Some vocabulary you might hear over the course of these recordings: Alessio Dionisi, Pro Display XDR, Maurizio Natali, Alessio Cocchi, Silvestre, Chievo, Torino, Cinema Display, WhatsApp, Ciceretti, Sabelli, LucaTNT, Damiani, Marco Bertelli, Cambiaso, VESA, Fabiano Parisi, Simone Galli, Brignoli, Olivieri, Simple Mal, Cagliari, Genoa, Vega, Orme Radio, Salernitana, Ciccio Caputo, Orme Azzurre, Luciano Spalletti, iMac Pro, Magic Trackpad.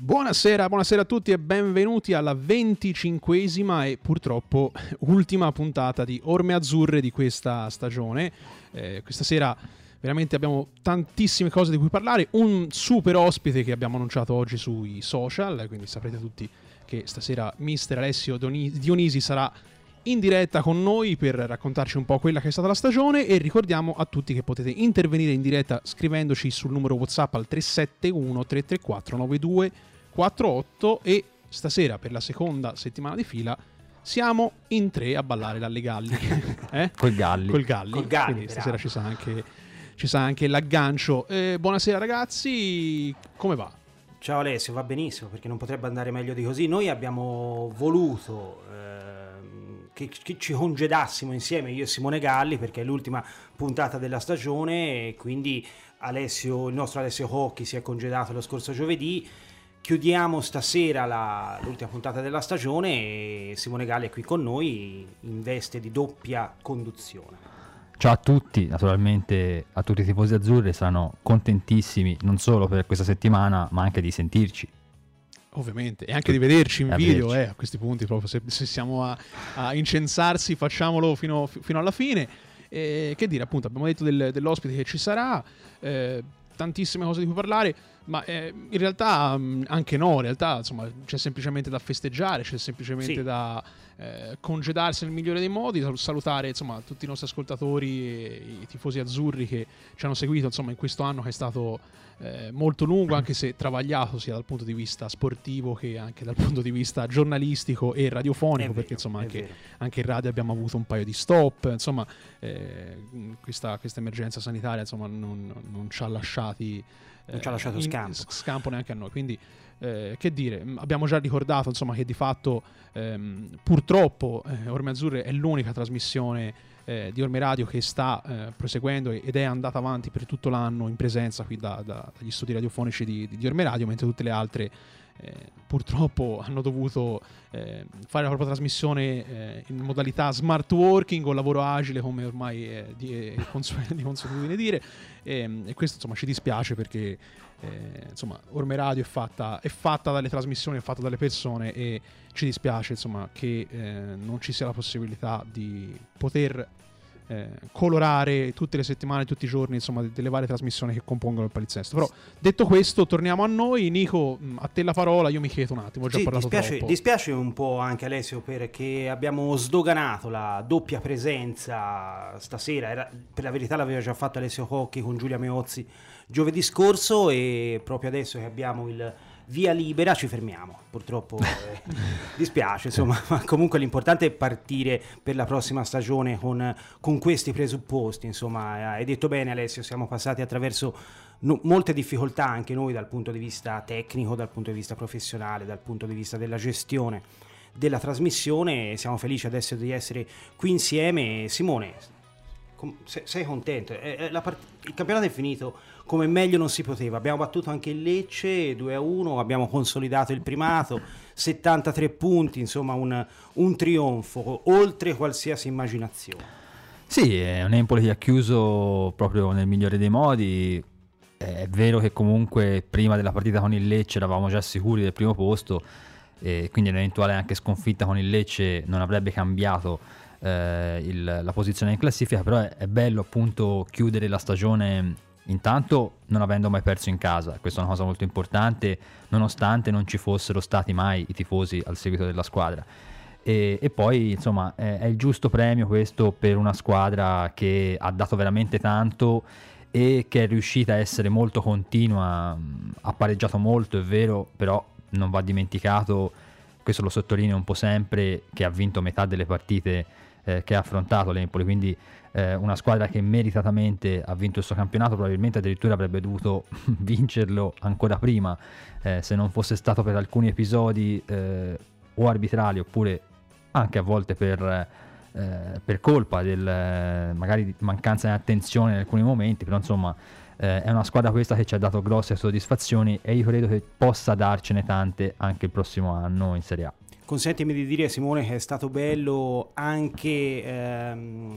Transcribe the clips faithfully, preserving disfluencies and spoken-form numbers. Buonasera, buonasera a tutti e benvenuti alla venticinquesima e purtroppo ultima puntata di Orme Azzurre di questa stagione. Eh, questa sera veramente abbiamo tantissime cose di cui parlare, un super ospite che abbiamo annunciato oggi sui social, quindi saprete tutti che stasera mister Alessio Dionisi sarà in diretta con noi per raccontarci un po' quella che è stata la stagione, e ricordiamo a tutti che potete intervenire in diretta scrivendoci sul numero WhatsApp al tre sette uno tre tre quattro nove due quattro otto, e stasera per la seconda settimana di fila siamo in tre a ballare dalle Galli. eh? Col Galli. Col Galli. Col Galli. Quindi stasera ci sa anche, ci sa anche l'aggancio. Eh, buonasera ragazzi, come va? Ciao Alessio, va benissimo, perché non potrebbe andare meglio di così. Noi abbiamo voluto... Eh... che ci congedassimo insieme io e Simone Galli, perché è l'ultima puntata della stagione e quindi Alessio, il nostro Alessio Cocchi si è congedato lo scorso giovedì. Chiudiamo stasera l'ultima puntata della stagione e Simone Galli è qui con noi in veste di doppia conduzione. Ciao a tutti, naturalmente a tutti i tifosi azzurri, saranno contentissimi non solo per questa settimana ma anche di sentirci. Ovviamente, e anche di vederci in video, eh, a questi punti, proprio se, se siamo a, a incensarsi, facciamolo fino, fino alla fine. E, che dire, appunto, abbiamo detto del, dell'ospite che ci sarà, eh, tantissime cose di cui parlare, ma eh, in realtà anche no, in realtà insomma c'è semplicemente da festeggiare, c'è semplicemente sì. da eh, congedarsi nel migliore dei modi, salutare insomma tutti i nostri ascoltatori e i tifosi azzurri che ci hanno seguito insomma in questo anno che è stato eh, molto lungo, anche se travagliato sia dal punto di vista sportivo che anche dal punto di vista giornalistico e radiofonico, vero, perché insomma anche, anche in radio abbiamo avuto un paio di stop, insomma eh, questa, questa emergenza sanitaria insomma non, non ci ha lasciati non ci ha lasciato scampo. scampo neanche a noi, quindi eh, che dire, abbiamo già ricordato insomma che di fatto ehm, purtroppo eh, Orme Azzurre è l'unica trasmissione eh, di Orme Radio che sta eh, proseguendo ed è andata avanti per tutto l'anno in presenza qui da, da, dagli studi radiofonici di, di Orme Radio, mentre tutte le altre Eh, purtroppo hanno dovuto eh, fare la propria trasmissione eh, in modalità smart working o lavoro agile, come ormai è di, è consu- di consuetudine dire, e, e questo insomma ci dispiace perché eh, insomma Orme Radio è fatta, è fatta dalle trasmissioni, è fatta dalle persone, e ci dispiace insomma che eh, non ci sia la possibilità di poter eh, colorare tutte le settimane, tutti i giorni insomma delle varie trasmissioni che compongono il palinsesto. Però detto questo torniamo a noi. Nico, a te la parola, io mi chiedo un attimo, ho già sì, parlato dispiace, troppo dispiace un po' anche Alessio perché abbiamo sdoganato la doppia presenza stasera. Era, per la verità l'aveva già fatto Alessio Cocchi con Giulia Meozzi giovedì scorso, e proprio adesso che abbiamo il via libera ci fermiamo, purtroppo eh, dispiace insomma, ma comunque l'importante è partire per la prossima stagione con, con questi presupposti insomma. Hai detto bene Alessio, siamo passati attraverso no, molte difficoltà anche noi dal punto di vista tecnico, dal punto di vista professionale, dal punto di vista della gestione della trasmissione, e siamo felici adesso di essere qui insieme. Simone, sei contento? La part- il campionato è finito come meglio non si poteva, abbiamo battuto anche il Lecce due a uno, abbiamo consolidato il primato, settantatré punti, insomma un, un trionfo oltre qualsiasi immaginazione. Sì, è un Empoli che ha chiuso proprio nel migliore dei modi. È vero che comunque prima della partita con il Lecce eravamo già sicuri del primo posto, e quindi un'eventuale anche sconfitta con il Lecce non avrebbe cambiato Eh, il, la posizione in classifica, però è, è bello appunto chiudere la stagione intanto non avendo mai perso in casa. Questa è una cosa molto importante, nonostante non ci fossero stati mai i tifosi al seguito della squadra, e, e poi insomma è, è il giusto premio questo per una squadra che ha dato veramente tanto e che è riuscita a essere molto continua. Ha pareggiato molto, è vero, però non va dimenticato, questo lo sottolineo un po' sempre, che ha vinto metà delle partite che ha affrontato l'Empoli, quindi eh, una squadra che meritatamente ha vinto il suo campionato, probabilmente addirittura avrebbe dovuto vincerlo ancora prima eh, se non fosse stato per alcuni episodi eh, o arbitrali oppure anche a volte per, eh, per colpa del eh, magari di mancanza di attenzione in alcuni momenti, però insomma eh, è una squadra questa che ci ha dato grosse soddisfazioni e io credo che possa darcene tante anche il prossimo anno in Serie A. Consentimi di dire, Simone, che è stato bello anche ehm,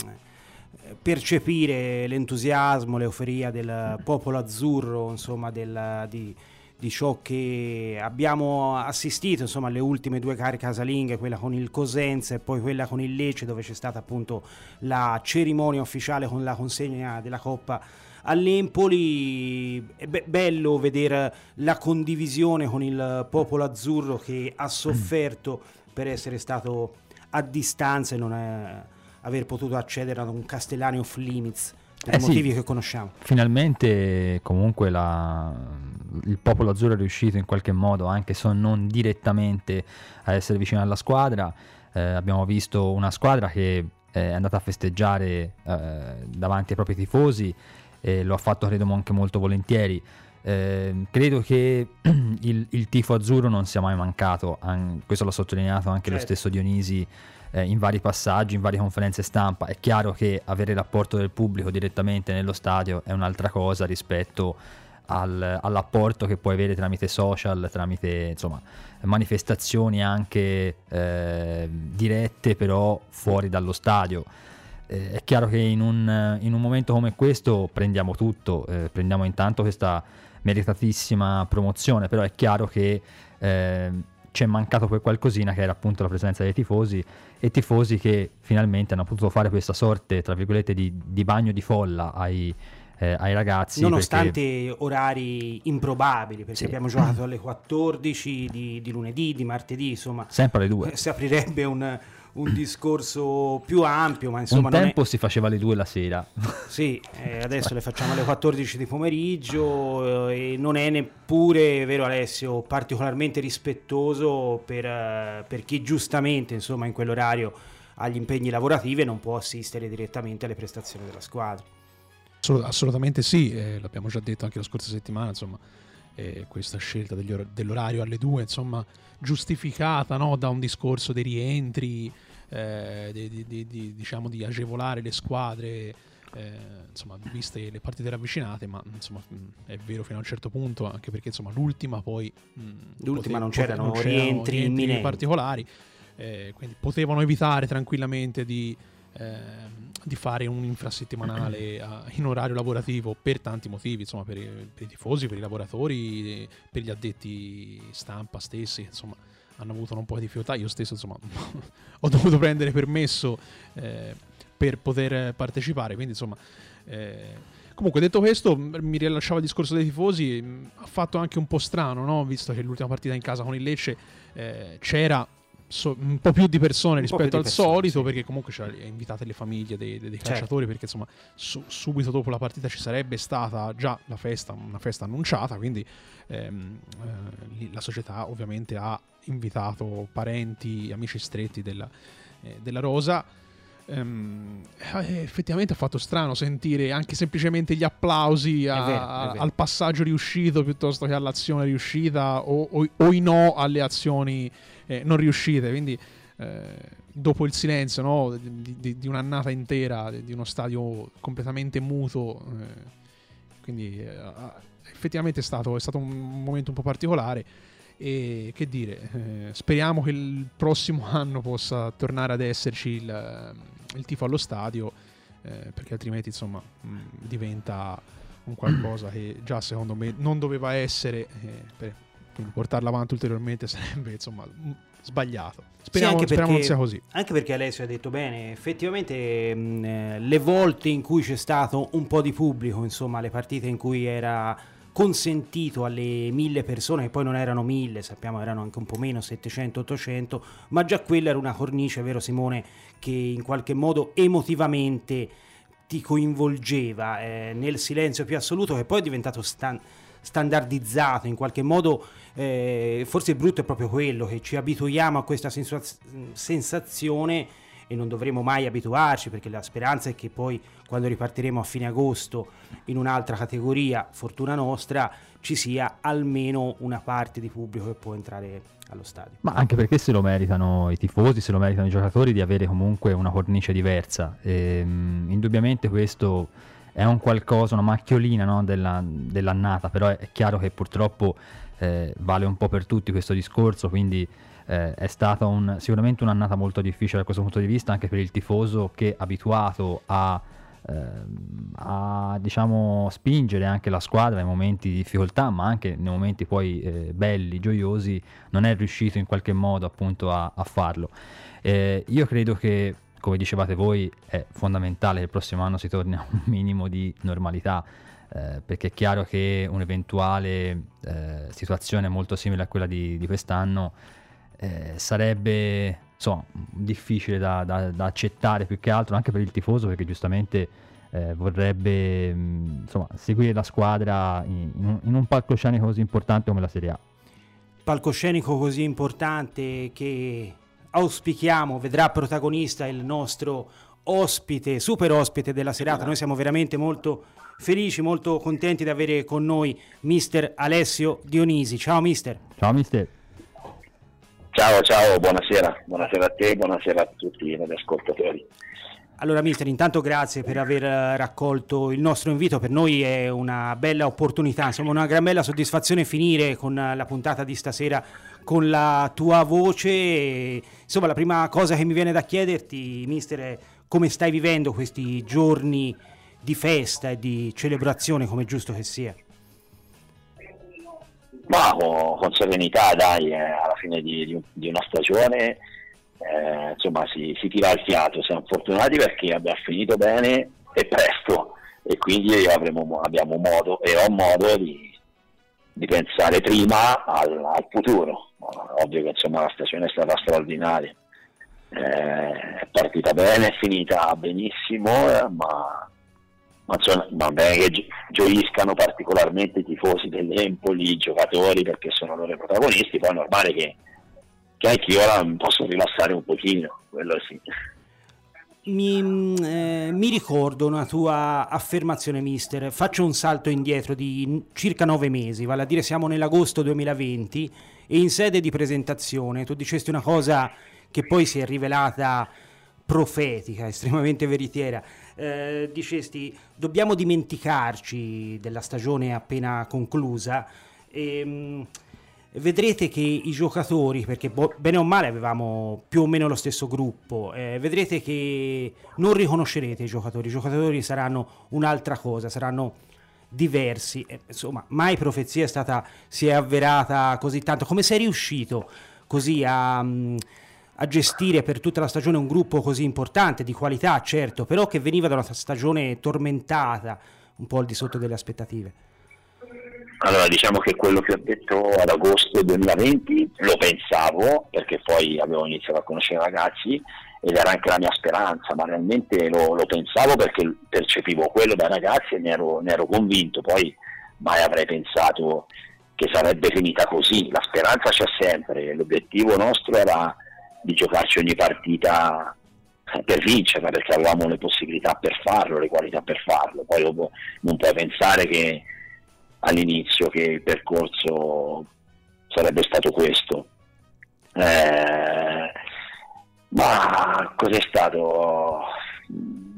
percepire l'entusiasmo, l'euforia del popolo azzurro, insomma, del, di, di ciò che abbiamo assistito, insomma, alle ultime due gare casalinghe, quella con il Cosenza e poi quella con il Lecce, dove c'è stata appunto la cerimonia ufficiale con la consegna della Coppa all'Empoli. È be- bello vedere la condivisione con il popolo azzurro, che ha sofferto per essere stato a distanza e non è, aver potuto accedere ad un Castellani off limits per eh motivi sì, che conosciamo. Finalmente comunque la, il popolo azzurro è riuscito in qualche modo, anche se non direttamente, a essere vicino alla squadra. Eh, abbiamo visto una squadra che è andata a festeggiare eh, davanti ai propri tifosi, e lo ha fatto credo anche molto volentieri. Eh, credo che il, il tifo azzurro non sia mai mancato, an- questo l'ha sottolineato anche certo. lo stesso Dionisi eh, in vari passaggi, in varie conferenze stampa. È chiaro che avere il rapporto del pubblico direttamente nello stadio è un'altra cosa rispetto al, all'apporto che puoi avere tramite social, tramite insomma manifestazioni anche eh, dirette però fuori dallo stadio. Eh, è chiaro che in un, in un momento come questo prendiamo tutto, eh, prendiamo intanto questa meritatissima promozione, però è chiaro che eh, c'è mancato quel qualcosina che era appunto la presenza dei tifosi, e tifosi che finalmente hanno potuto fare questa sorte, tra virgolette, di, di bagno di folla ai, eh, ai ragazzi, nonostante perché... orari improbabili, perché sì. abbiamo giocato alle quattordici di, di lunedì, di martedì, insomma sempre alle due. Si aprirebbe un un discorso più ampio, ma insomma un tempo è... si faceva alle due la sera, sì, eh, adesso le facciamo alle quattordici di pomeriggio, eh, e non è neppure, vero Alessio, particolarmente rispettoso per, eh, per chi giustamente insomma in quell'orario ha gli impegni lavorativi e non può assistere direttamente alle prestazioni della squadra. Assolutamente sì, eh, l'abbiamo già detto anche la scorsa settimana, insomma eh, questa scelta degli or- dell'orario alle due, insomma giustificata, no, da un discorso dei rientri, eh, di, di, di, di, diciamo di agevolare le squadre, eh, insomma viste le partite ravvicinate, ma insomma è vero fino a un certo punto, anche perché insomma l'ultima poi mh, l'ultima pote- non c'erano, non c'erano rientri, rientri imminenti particolari, eh, quindi potevano evitare tranquillamente di, eh, di fare un infrasettimanale a, in orario lavorativo, per tanti motivi, insomma per, per i tifosi, per i lavoratori, per gli addetti stampa stessi, insomma hanno avuto un po' di difficoltà. Io stesso insomma ho dovuto prendere permesso eh, per poter partecipare, quindi insomma eh, comunque detto questo mi rilasciava il discorso dei tifosi, ha fatto anche un po' strano, no? Visto che l'ultima partita in casa con il Lecce eh, c'era So, un po' più di persone un rispetto al persone, solito sì. perché comunque c'erano invitate le famiglie dei, dei, dei certo. calciatori, perché insomma su, subito dopo la partita ci sarebbe stata già la festa, una festa annunciata, quindi ehm, eh, la società ovviamente ha invitato parenti, amici stretti della, eh, della rosa. Um, effettivamente ha fatto strano sentire anche semplicemente gli applausi a, è vero, è vero. al passaggio riuscito piuttosto che all'azione riuscita, o, o, o i no alle azioni eh, non riuscite, quindi eh, dopo il silenzio, no, di, di, di un'annata intera, di uno stadio completamente muto, eh, quindi eh, effettivamente è stato, è stato un momento un po' particolare. E che dire, eh, speriamo che il prossimo anno possa tornare ad esserci il, il tifo allo stadio, eh, perché altrimenti insomma mh, diventa un qualcosa che già secondo me non doveva essere, eh, per, quindi portarla avanti ulteriormente sarebbe insomma mh, sbagliato. Speriamo, sì, speriamo perché, non sia così. Anche perché Alessio ha detto bene, effettivamente mh, le volte in cui c'è stato un po' di pubblico, insomma le partite in cui era consentito alle mille persone, che poi non erano mille, sappiamo erano anche un po' meno, settecento ottocento, ma già quella era una cornice, vero Simone, che in qualche modo emotivamente ti coinvolgeva eh, nel silenzio più assoluto, che poi è diventato stan- standardizzato in qualche modo. Eh, forse il brutto è proprio quello, che ci abituiamo a questa sensaz- sensazione e non dovremo mai abituarci, perché la speranza è che poi quando ripartiremo a fine agosto in un'altra categoria, fortuna nostra, ci sia almeno una parte di pubblico che può entrare allo stadio. Ma anche perché se lo meritano i tifosi, se lo meritano i giocatori, di avere comunque una cornice diversa. E, mh, indubbiamente questo è un qualcosa, una macchiolina, no, della, dell'annata, però è, è chiaro che purtroppo eh, vale un po' per tutti questo discorso, quindi... Eh, è stata un, sicuramente un'annata molto difficile da questo punto di vista, anche per il tifoso che abituato a a diciamo spingere anche la squadra nei momenti di difficoltà, ma anche nei momenti poi eh, belli, gioiosi, non è riuscito in qualche modo appunto a, a farlo. Eh, io credo che, come dicevate voi, è fondamentale che il prossimo anno si torni a un minimo di normalità, eh, perché è chiaro che un'eventuale eh, situazione molto simile a quella di, di quest'anno eh, sarebbe insomma difficile da, da, da accettare, più che altro anche per il tifoso, perché giustamente eh, vorrebbe mh, insomma seguire la squadra in, in, un, in un palcoscenico così importante come la Serie A. Palcoscenico così importante che auspichiamo vedrà protagonista il nostro ospite, super ospite della serata. Noi siamo veramente molto felici, molto contenti di avere con noi mister Alessio Dionisi. Ciao mister. Ciao mister. Ciao, ciao, buonasera, buonasera a te, buonasera a tutti gli ascoltatori. Allora mister, intanto grazie per aver raccolto il nostro invito, per noi è una bella opportunità, insomma una gran bella soddisfazione finire con la puntata di stasera con la tua voce. Insomma la prima cosa che mi viene da chiederti mister è come stai vivendo questi giorni di festa e di celebrazione, come giusto che sia. Ma con, con serenità, dai, eh, alla fine di, di, di una stagione eh, insomma si, si tira il fiato, siamo fortunati perché abbiamo finito bene e presto, e quindi avremo, abbiamo modo e ho modo di, di pensare prima al, al futuro. Ovvio che insomma la stagione è stata straordinaria, eh, è partita bene, è finita benissimo, eh, ma... Ma insomma, va bene che gio- gioiscano particolarmente i tifosi dell'Empoli, i giocatori, perché sono loro i protagonisti. Poi è normale che, che anche io ora posso rilassare un pochino, quello sì. Mi, eh, mi ricordo una tua affermazione mister, faccio un salto indietro di circa nove mesi, vale a dire siamo nell'agosto duemilaventi, e in sede di presentazione tu dicesti una cosa che poi si è rivelata profetica, estremamente veritiera. Eh, dicesti dobbiamo dimenticarci della stagione appena conclusa e, mh, vedrete che i giocatori, perché bo- bene o male avevamo più o meno lo stesso gruppo, eh, vedrete che non riconoscerete i giocatori, i giocatori saranno un'altra cosa, saranno diversi, eh, insomma mai profezia è stata, si è avverata così tanto. Come sei riuscito così a... Mh, a gestire per tutta la stagione un gruppo così importante, di qualità certo, però che veniva da una stagione tormentata, un po' al di sotto delle aspettative? Allora diciamo che quello che ho detto ad agosto duemilaventi lo pensavo, perché poi avevo iniziato a conoscere i ragazzi ed era anche la mia speranza, ma realmente lo, lo pensavo perché percepivo quello dai ragazzi e ne ero, ne ero convinto. Poi mai avrei pensato che sarebbe finita così, la speranza c'è sempre, l'obiettivo nostro era di giocarci ogni partita per vincerla, perché avevamo le possibilità per farlo, le qualità per farlo. Poi non puoi pensare che all'inizio che il percorso sarebbe stato questo, eh, ma cos'è stato?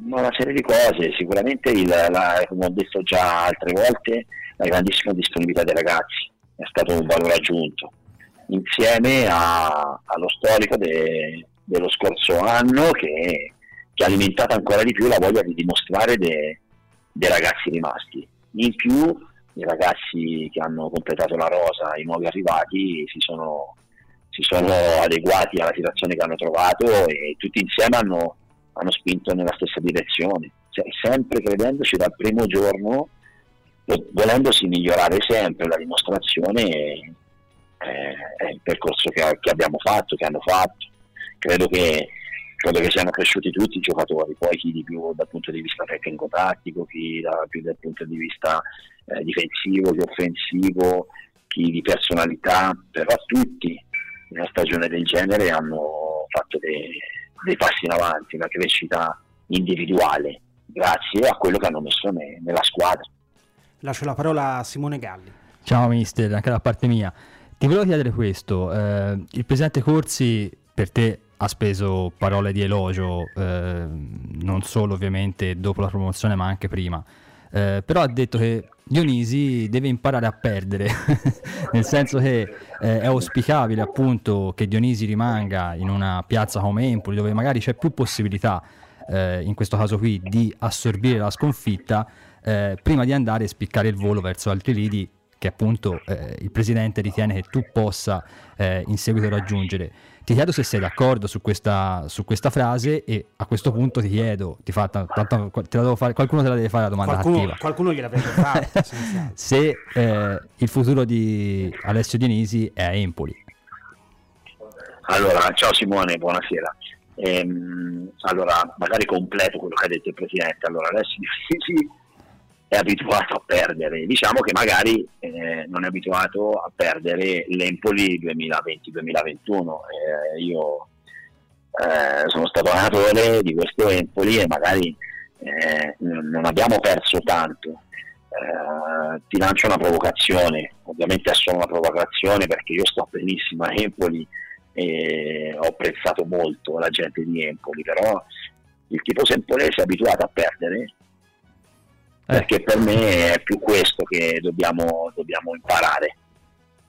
Una serie di cose, sicuramente il, la, come ho detto già altre volte, la grandissima disponibilità dei ragazzi è stato un valore aggiunto, insieme a, allo storico de, dello scorso anno che, che ha alimentato ancora di più la voglia di dimostrare dei de ragazzi rimasti. In più i ragazzi che hanno completato la rosa, i nuovi arrivati, si sono, si sono adeguati alla situazione che hanno trovato e tutti insieme hanno, hanno spinto nella stessa direzione, cioè, sempre credendoci dal primo giorno, volendosi migliorare sempre la dimostrazione. E, è il percorso che, che abbiamo fatto, che hanno fatto, credo che, credo che siano cresciuti tutti i giocatori, poi chi di più dal punto di vista tecnico-tattico, chi da più dal punto di vista eh, difensivo, chi offensivo, chi di personalità, però tutti in una stagione del genere hanno fatto dei, dei passi in avanti, una crescita individuale, grazie a quello che hanno messo ne, nella squadra. Lascio la parola a Simone Galli. Ciao mister, anche da parte mia. Ti volevo chiedere questo, eh, il presidente Corsi per te ha speso parole di elogio, eh, non solo ovviamente dopo la promozione ma anche prima, eh, però ha detto che Dionisi deve imparare a perdere, nel senso che eh, è auspicabile appunto che Dionisi rimanga in una piazza come Empoli dove magari c'è più possibilità eh, in questo caso qui di assorbire la sconfitta eh, prima di andare e spiccare il volo verso altri lidi che appunto eh, il presidente ritiene che tu possa eh, in seguito raggiungere. Ti chiedo se sei d'accordo su questa, su questa frase, e a questo punto ti chiedo, ti fa, tanto, tanto, te la devo fare, qualcuno te la deve fare la domanda qualcuno, cattiva. Qualcuno gliela deve fare. Se eh, il futuro di Alessio Dionisi è a Empoli. Allora, ciao Simone, buonasera. Ehm, allora, magari completo quello che ha detto il presidente. Allora, Alessio Dionisi è abituato a perdere, diciamo che magari eh, non è abituato a perdere l'Empoli duemilaventi duemilaventuno, eh, io eh, sono stato allenatore di questo Empoli e magari eh, non abbiamo perso tanto. Eh, ti lancio una provocazione, ovviamente è solo una provocazione perché io sto benissimo a Empoli e ho apprezzato molto la gente di Empoli, però il tifoso empolese è abituato a perdere. Eh. Perché per me è più questo che dobbiamo, dobbiamo imparare,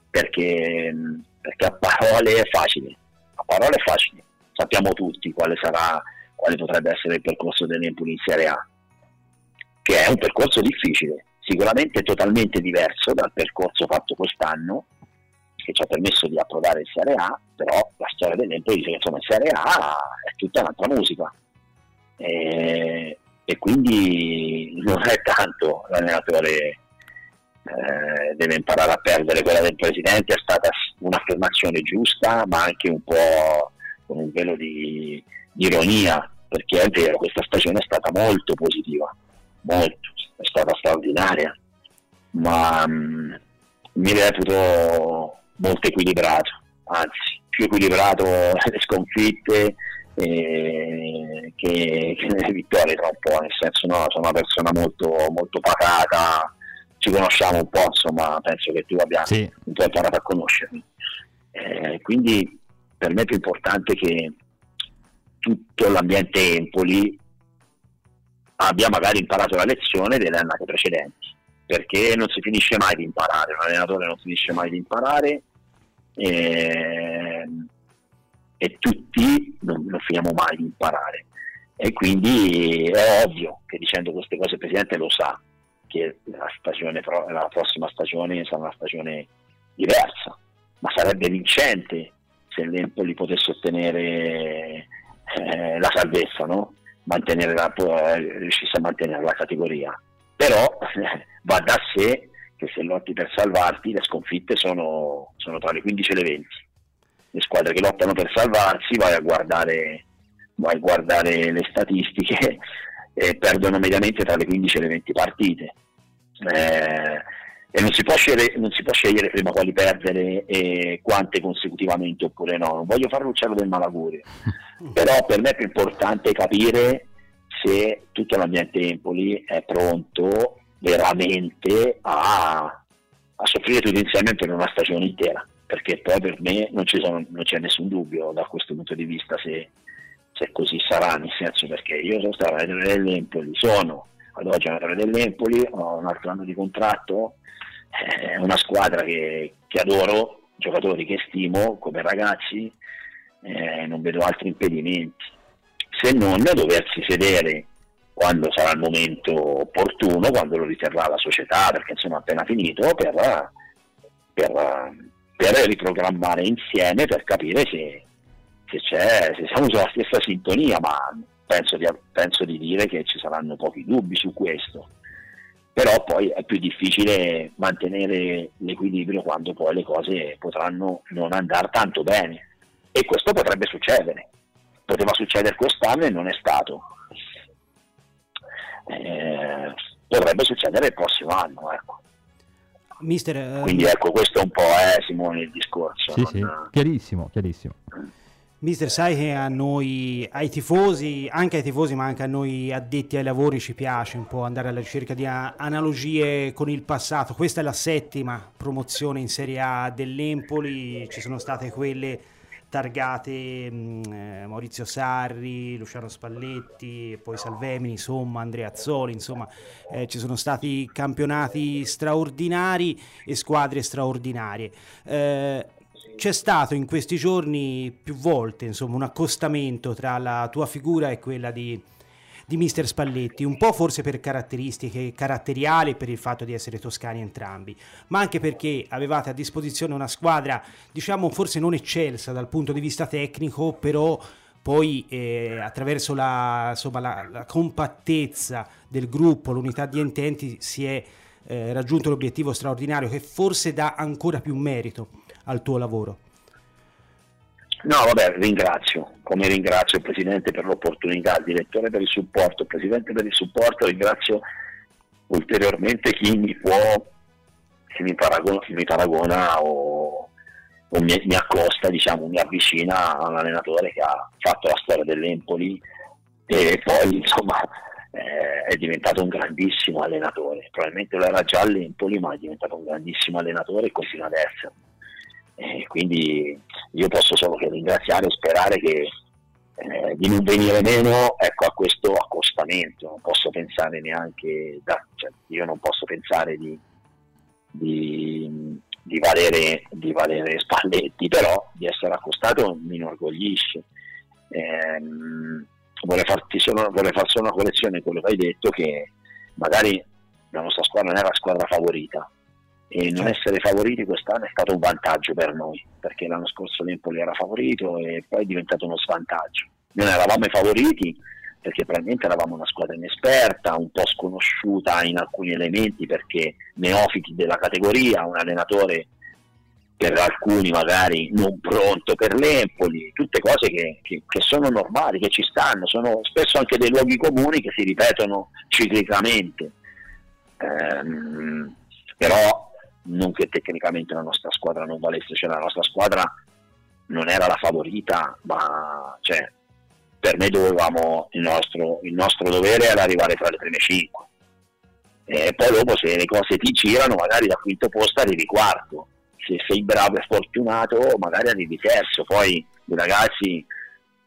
perché, perché a parole è facile, a parole è facile, sappiamo tutti quale sarà, quale potrebbe essere il percorso dell'Empoli in Serie A, che è un percorso difficile, sicuramente totalmente diverso dal percorso fatto quest'anno, che ci ha permesso di approdare in Serie A, però la storia dell'Empoli dice che insomma in Serie A è tutta un'altra musica. E... e quindi non è tanto l'allenatore eh, deve imparare a perdere. Quella del presidente è stata un'affermazione giusta, ma anche un po' con un velo di, di ironia, perché è vero, questa stagione è stata molto positiva, molto, è stata straordinaria, ma mh, mi reputo molto equilibrato, anzi più equilibrato le sconfitte Eh, che, che nelle vittorie, tra un po', nel senso, no, sono una persona molto, molto pacata, ci conosciamo un po', insomma, penso che tu abbia sì. imparato a conoscermi, eh, quindi per me è più importante che tutto l'ambiente Empoli abbia magari imparato la lezione delle annate precedenti, perché non si finisce mai di imparare, un allenatore non finisce mai di imparare, eh, e tutti non, non finiamo mai di imparare, e quindi è ovvio che dicendo queste cose il presidente lo sa che la, stagione, la prossima stagione sarà una stagione diversa, ma sarebbe vincente se l'Empoli potesse ottenere eh, la salvezza, no? Mantenere la, eh, riuscisse a mantenere la categoria, però eh, va da sé che se lotti per salvarti le sconfitte sono, sono tra le quindici e le venti. Le squadre che lottano per salvarsi, vai a guardare, vai a guardare le statistiche, e perdono mediamente tra le quindici e le venti partite, eh, e non si può scegliere, non si può scegliere prima quali perdere e quante consecutivamente oppure no. Non voglio fare l'uccello del malaugurio, però per me è più importante capire se tutto l'ambiente Empoli è pronto veramente a, a soffrire tutti insieme per una stagione intera. Perché poi per me non, ci sono, non c'è nessun dubbio da questo punto di vista se, se così sarà, nel senso, perché io sono stato allenatore dell'Empoli, sono ad oggi allenatore dell'Empoli, ho un altro anno di contratto, è eh, una squadra che, che adoro, giocatori che stimo come ragazzi, eh, non vedo altri impedimenti se non doversi sedere quando sarà il momento opportuno, quando lo riterrà la società, perché insomma appena finito, per... per per riprogrammare insieme, per capire se, se, c'è, se siamo sulla stessa sintonia, ma penso di, penso di dire che ci saranno pochi dubbi su questo, però poi è più difficile mantenere l'equilibrio quando poi le cose potranno non andare tanto bene, e questo potrebbe succedere, poteva succedere quest'anno e non è stato, eh, potrebbe succedere il prossimo anno, ecco. Mister, quindi ecco, questo è un po' eh, Simone il discorso. Sì, non... sì, chiarissimo, chiarissimo. Mister, sai che a noi, ai tifosi, anche ai tifosi ma anche a noi addetti ai lavori ci piace un po' andare alla ricerca di analogie con il passato. Questa è la settima promozione in Serie A dell'Empoli, ci sono state quelle targate eh, Maurizio Sarri, Luciano Spalletti, poi Salvemini, insomma Andreazzoli, insomma eh, ci sono stati campionati straordinari e squadre straordinarie. Eh, c'è stato in questi giorni più volte, insomma, un accostamento tra la tua figura e quella di di mister Spalletti, un po' forse per caratteristiche caratteriali, per il fatto di essere toscani entrambi, ma anche perché avevate a disposizione una squadra, diciamo, forse non eccelsa dal punto di vista tecnico, però poi eh, attraverso la, insomma, la, la compattezza del gruppo, l'unità di intenti, si è eh, raggiunto l'obiettivo straordinario che forse dà ancora più merito al tuo lavoro. No, vabbè, ringrazio, come ringrazio il Presidente per l'opportunità, il Direttore per il supporto, il Presidente per il supporto, ringrazio ulteriormente chi mi può, chi mi paragona, chi mi paragona o, o mi, mi accosta, diciamo, mi avvicina a un allenatore che ha fatto la storia dell'Empoli e poi, insomma, eh, è diventato un grandissimo allenatore. Probabilmente lo era già all'Empoli, ma è diventato un grandissimo allenatore e continua ad essere. Eh, quindi io posso solo che ringraziare e sperare che, eh, di non venire meno, ecco, a questo accostamento. Non posso pensare neanche da, cioè, io non posso pensare di, di, di, valere, di valere Spalletti, però di essere accostato mi inorgoglisce. eh, vorrei, farti solo, vorrei far solo una correzione a quello che hai detto, che magari la nostra squadra non è la squadra favorita, e non essere favoriti quest'anno è stato un vantaggio per noi, perché l'anno scorso l'Empoli era favorito e poi è diventato uno svantaggio. Non eravamo i favoriti perché probabilmente eravamo una squadra inesperta, un po' sconosciuta in alcuni elementi, perché neofiti della categoria, un allenatore per alcuni magari non pronto per l'Empoli, tutte cose che, che, che sono normali, che ci stanno, sono spesso anche dei luoghi comuni che si ripetono ciclicamente. Ehm, però non che tecnicamente la nostra squadra non valesse, cioè la nostra squadra non era la favorita, ma cioè, per me dovevamo, il nostro, il nostro dovere era arrivare fra le prime cinque, e poi dopo se le cose ti girano magari da quinto posto arrivi quarto, se sei bravo e fortunato magari arrivi terzo. Poi i ragazzi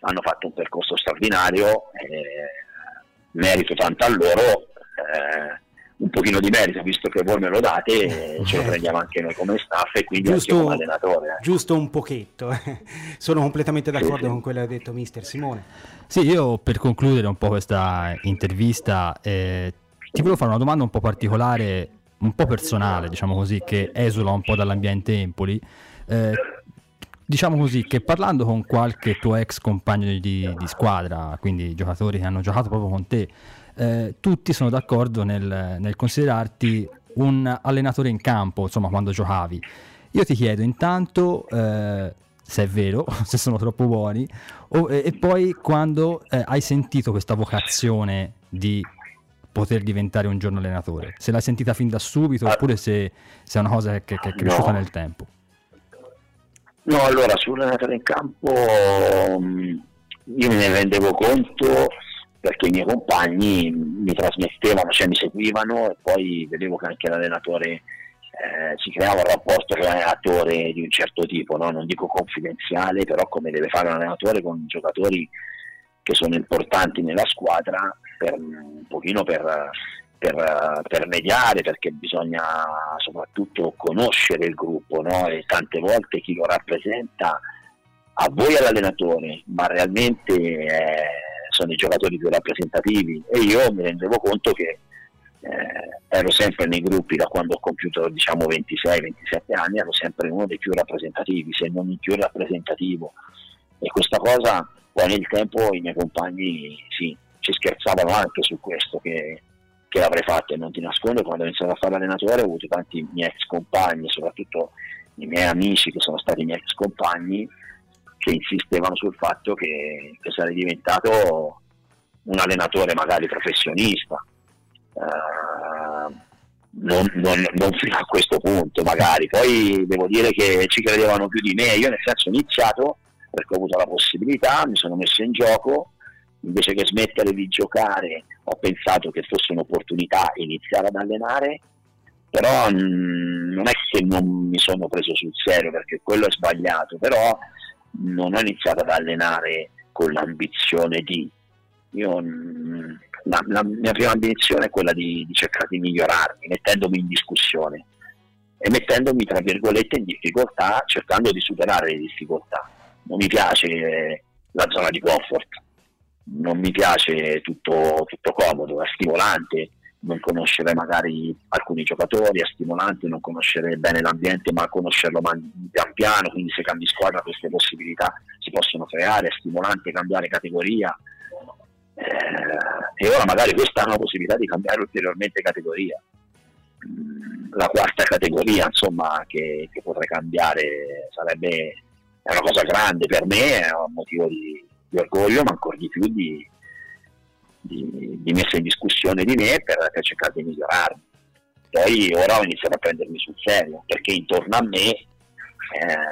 hanno fatto un percorso straordinario, eh, merito tanto a loro, eh, un pochino di merito, visto che voi me lo date, okay, ce lo prendiamo anche noi come staff e quindi giusto, anche come allenatore. Giusto un pochetto, sono completamente d'accordo, sì, sì, con quello che ha detto mister Simone. Sì, io per concludere un po' questa intervista eh, ti volevo fare una domanda un po' particolare, un po' personale, diciamo così, che esula un po' dall'ambiente Empoli. Eh, Diciamo così, che parlando con qualche tuo ex compagno di, di squadra, quindi giocatori che hanno giocato proprio con te, eh, tutti sono d'accordo nel, nel considerarti un allenatore in campo, insomma, quando giocavi. Io ti chiedo intanto eh, se è vero, se sono troppo buoni, o, e, e poi quando eh, hai sentito questa vocazione di poter diventare un giorno allenatore, se l'hai sentita fin da subito oppure se, se è una cosa che, che è cresciuta nel tempo. No, allora, sull'allenatore in campo io me ne rendevo conto perché i miei compagni mi trasmettevano, cioè mi seguivano, e poi vedevo che anche l'allenatore, eh, si creava un rapporto con l'allenatore di un certo tipo, no? Non dico confidenziale, però come deve fare un allenatore con giocatori che sono importanti nella squadra, per un pochino per... Per, per mediare, perché bisogna soprattutto conoscere il gruppo, no? E tante volte chi lo rappresenta a voi è l'allenatore, ma realmente eh, sono i giocatori più rappresentativi, e io mi rendevo conto che eh, ero sempre nei gruppi, da quando ho compiuto, diciamo, ventisei ventisette anni, ero sempre uno dei più rappresentativi, se non il più rappresentativo, e questa cosa poi nel tempo i miei compagni sì, ci scherzavano anche su questo, che che l'avrei fatto, e non ti nascondo, quando ho iniziato a fare allenatore ho avuto tanti miei ex compagni, soprattutto i miei amici che sono stati i miei ex compagni, che insistevano sul fatto che, che sarei diventato un allenatore magari professionista, uh, non, non, non fino a questo punto magari. Poi devo dire che ci credevano più di me, io nel senso ho iniziato perché ho avuto la possibilità, mi sono messo in gioco. Invece che smettere di giocare ho pensato che fosse un'opportunità iniziare ad allenare, però mh, non è che non mi sono preso sul serio, perché quello è sbagliato, però non ho iniziato ad allenare con l'ambizione di... Io, mh, la, la mia prima ambizione è quella di, di cercare di migliorarmi, mettendomi in discussione e mettendomi, tra virgolette, in difficoltà, cercando di superare le difficoltà. Non mi piace la zona di comfort. non mi piace tutto, tutto comodo, è stimolante non conoscere magari alcuni giocatori, è stimolante non conoscere bene l'ambiente ma conoscerlo pian piano, quindi se cambi squadra queste possibilità si possono creare, è stimolante cambiare categoria, eh, e ora magari questa è una possibilità di cambiare ulteriormente categoria, la quarta categoria insomma che, che potrei cambiare, sarebbe, è una cosa grande per me, è un motivo di, di orgoglio ma ancora di più di Di, di messa in discussione di me per, per cercare di migliorarmi. Poi ora ho iniziato a prendermi sul serio perché intorno a me eh,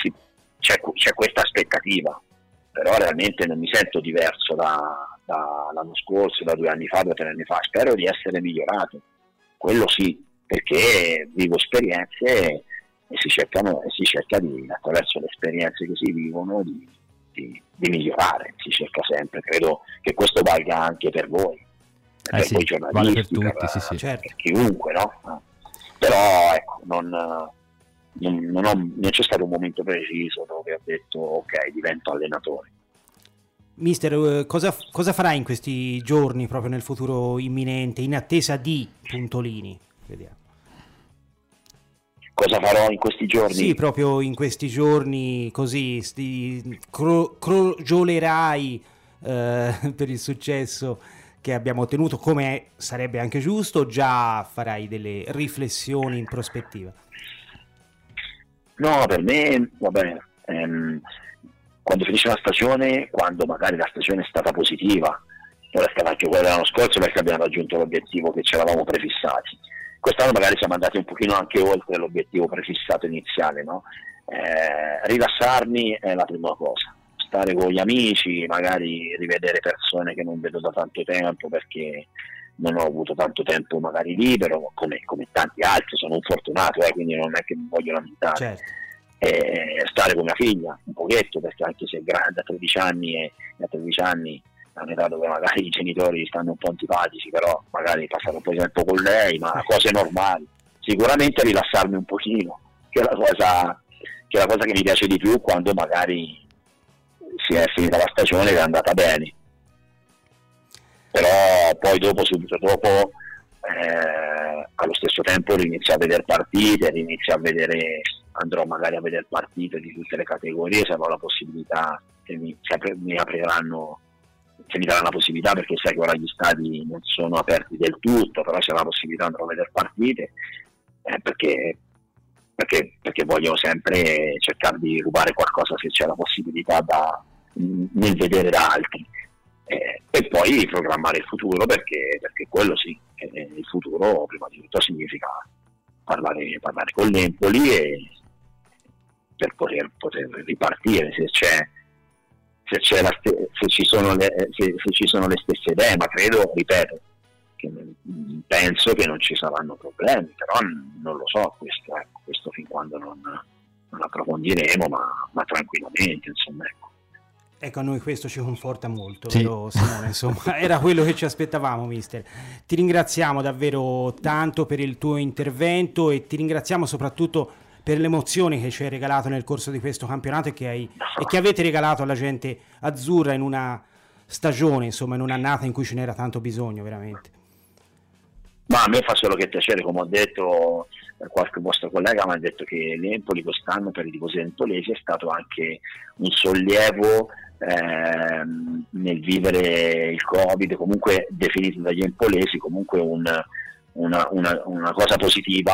si, c'è, c'è questa aspettativa, però realmente non mi sento diverso da, da l'anno scorso, da due anni fa, da tre anni fa. Spero di essere migliorato, quello sì, perché vivo esperienze e si, cercano, e si cerca di, attraverso le esperienze che si vivono, di Di, di migliorare, si cerca sempre. Credo che questo valga anche per voi, eh per sì, voi giornalisti, vale per tutti, per, sì, sì. Certo. Per chiunque, no? Però ecco, non, non, non, ho, non c'è stato un momento preciso dove ho detto ok, divento allenatore. Mister, cosa, cosa farai in questi giorni, proprio nel futuro imminente, in attesa di puntolini? Vediamo. Cosa farò in questi giorni? Sì, proprio in questi giorni così sti, cro, crogiolerai eh, per il successo che abbiamo ottenuto, come sarebbe anche giusto, già farai delle riflessioni in prospettiva? No, per me, vabbè, ehm, quando finisce la stagione, quando magari la stagione è stata positiva, non è stata anche quella dell'anno scorso perché abbiamo raggiunto l'obiettivo che ci eravamo prefissati. Quest'anno magari siamo andati un pochino anche oltre l'obiettivo prefissato iniziale, no? Eh, rilassarmi è la prima cosa, stare con gli amici, magari rivedere persone che non vedo da tanto tempo perché non ho avuto tanto tempo magari libero, come, come tanti altri, sono un fortunato, eh, quindi non è che mi voglio lamentare. Certo. Eh, stare con mia figlia un pochetto, perché anche se è grande, a tredici anni, e a tredici anni a un'età dove magari i genitori stanno un po' antipatici, però magari passare un po' di tempo con lei, ma cose normali. Sicuramente rilassarmi un pochino, che è la cosa che, è la cosa che mi piace di più quando magari si è finita la stagione che è andata bene. Però poi dopo, subito dopo, eh, allo stesso tempo rinizio a vedere partite, rinizio a vedere, andrò magari a vedere partite di tutte le categorie, se avrò la possibilità, che mi, apre, mi apriranno... se mi darà la possibilità, perché sai che ora gli stadi non sono aperti del tutto, però se ha la possibilità andrò a vedere partite, eh, perché, perché, perché voglio sempre cercare di rubare qualcosa se c'è la possibilità da, nel vedere da altri, eh, e poi programmare il futuro, perché, perché quello sì, eh, il futuro prima di tutto significa parlare, parlare con l'Empoli e per poter, poter ripartire se c'è Se, c'è la st- se, ci sono le, se, se ci sono le stesse idee, ma credo, ripeto, che penso che non ci saranno problemi, però n- non lo so, questo, ecco, questo fin quando non, non approfondiremo, ma, ma tranquillamente, insomma, ecco. Ecco, a noi questo ci conforta molto, sì. Però, Simone, insomma, era quello che ci aspettavamo, mister. Ti ringraziamo davvero tanto per il tuo intervento e ti ringraziamo soprattutto per le emozioni che ci hai regalato nel corso di questo campionato e che, hai, e che avete regalato alla gente azzurra in una stagione, insomma, in un'annata in cui ce n'era tanto bisogno, veramente. Ma a me fa solo che piacere, come ho detto, qualche vostro collega mi ha detto che l'Empoli quest'anno per i tifosi empolesi è stato anche un sollievo ehm, nel vivere il Covid, comunque definito dagli empolesi comunque un, una, una, una cosa positiva,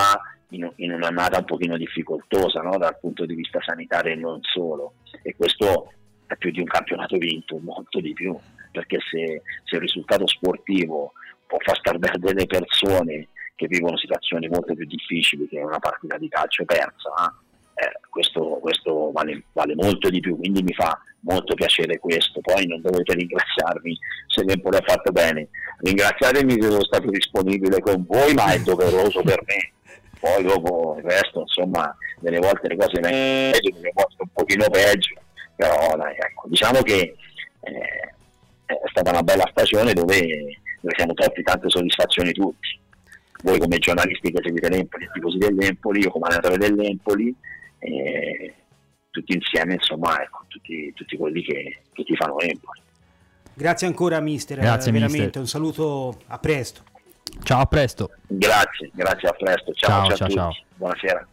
in un'annata un pochino difficoltosa, no? Dal punto di vista sanitario e non solo, e questo è più di un campionato vinto, molto di più, perché se, se il risultato sportivo può far star bene delle persone che vivono situazioni molto più difficili che una partita di calcio persa, eh, questo, questo vale, vale molto di più, quindi mi fa molto piacere questo. Poi non dovete ringraziarmi se l'Empoli ha fatto bene, ringraziatemi se sono stato disponibile con voi, ma è doveroso per me. Poi dopo il resto, insomma, delle volte le cose meglio, delle volte un pochino peggio, però dai, ecco, diciamo che eh, è stata una bella stagione dove, dove siamo tolti tante soddisfazioni tutti. Voi come giornalisti che seguite l'Empoli, i tifosi dell'Empoli, io come allenatore dell'Empoli, eh, tutti insieme, insomma, ecco, tutti, tutti quelli che, che ti fanno Empoli. Grazie ancora mister, grazie, veramente mister. Un saluto, a presto. Ciao, a presto. Grazie, grazie, a presto. Ciao, ciao, ciao, ciao, ciao. Buonasera.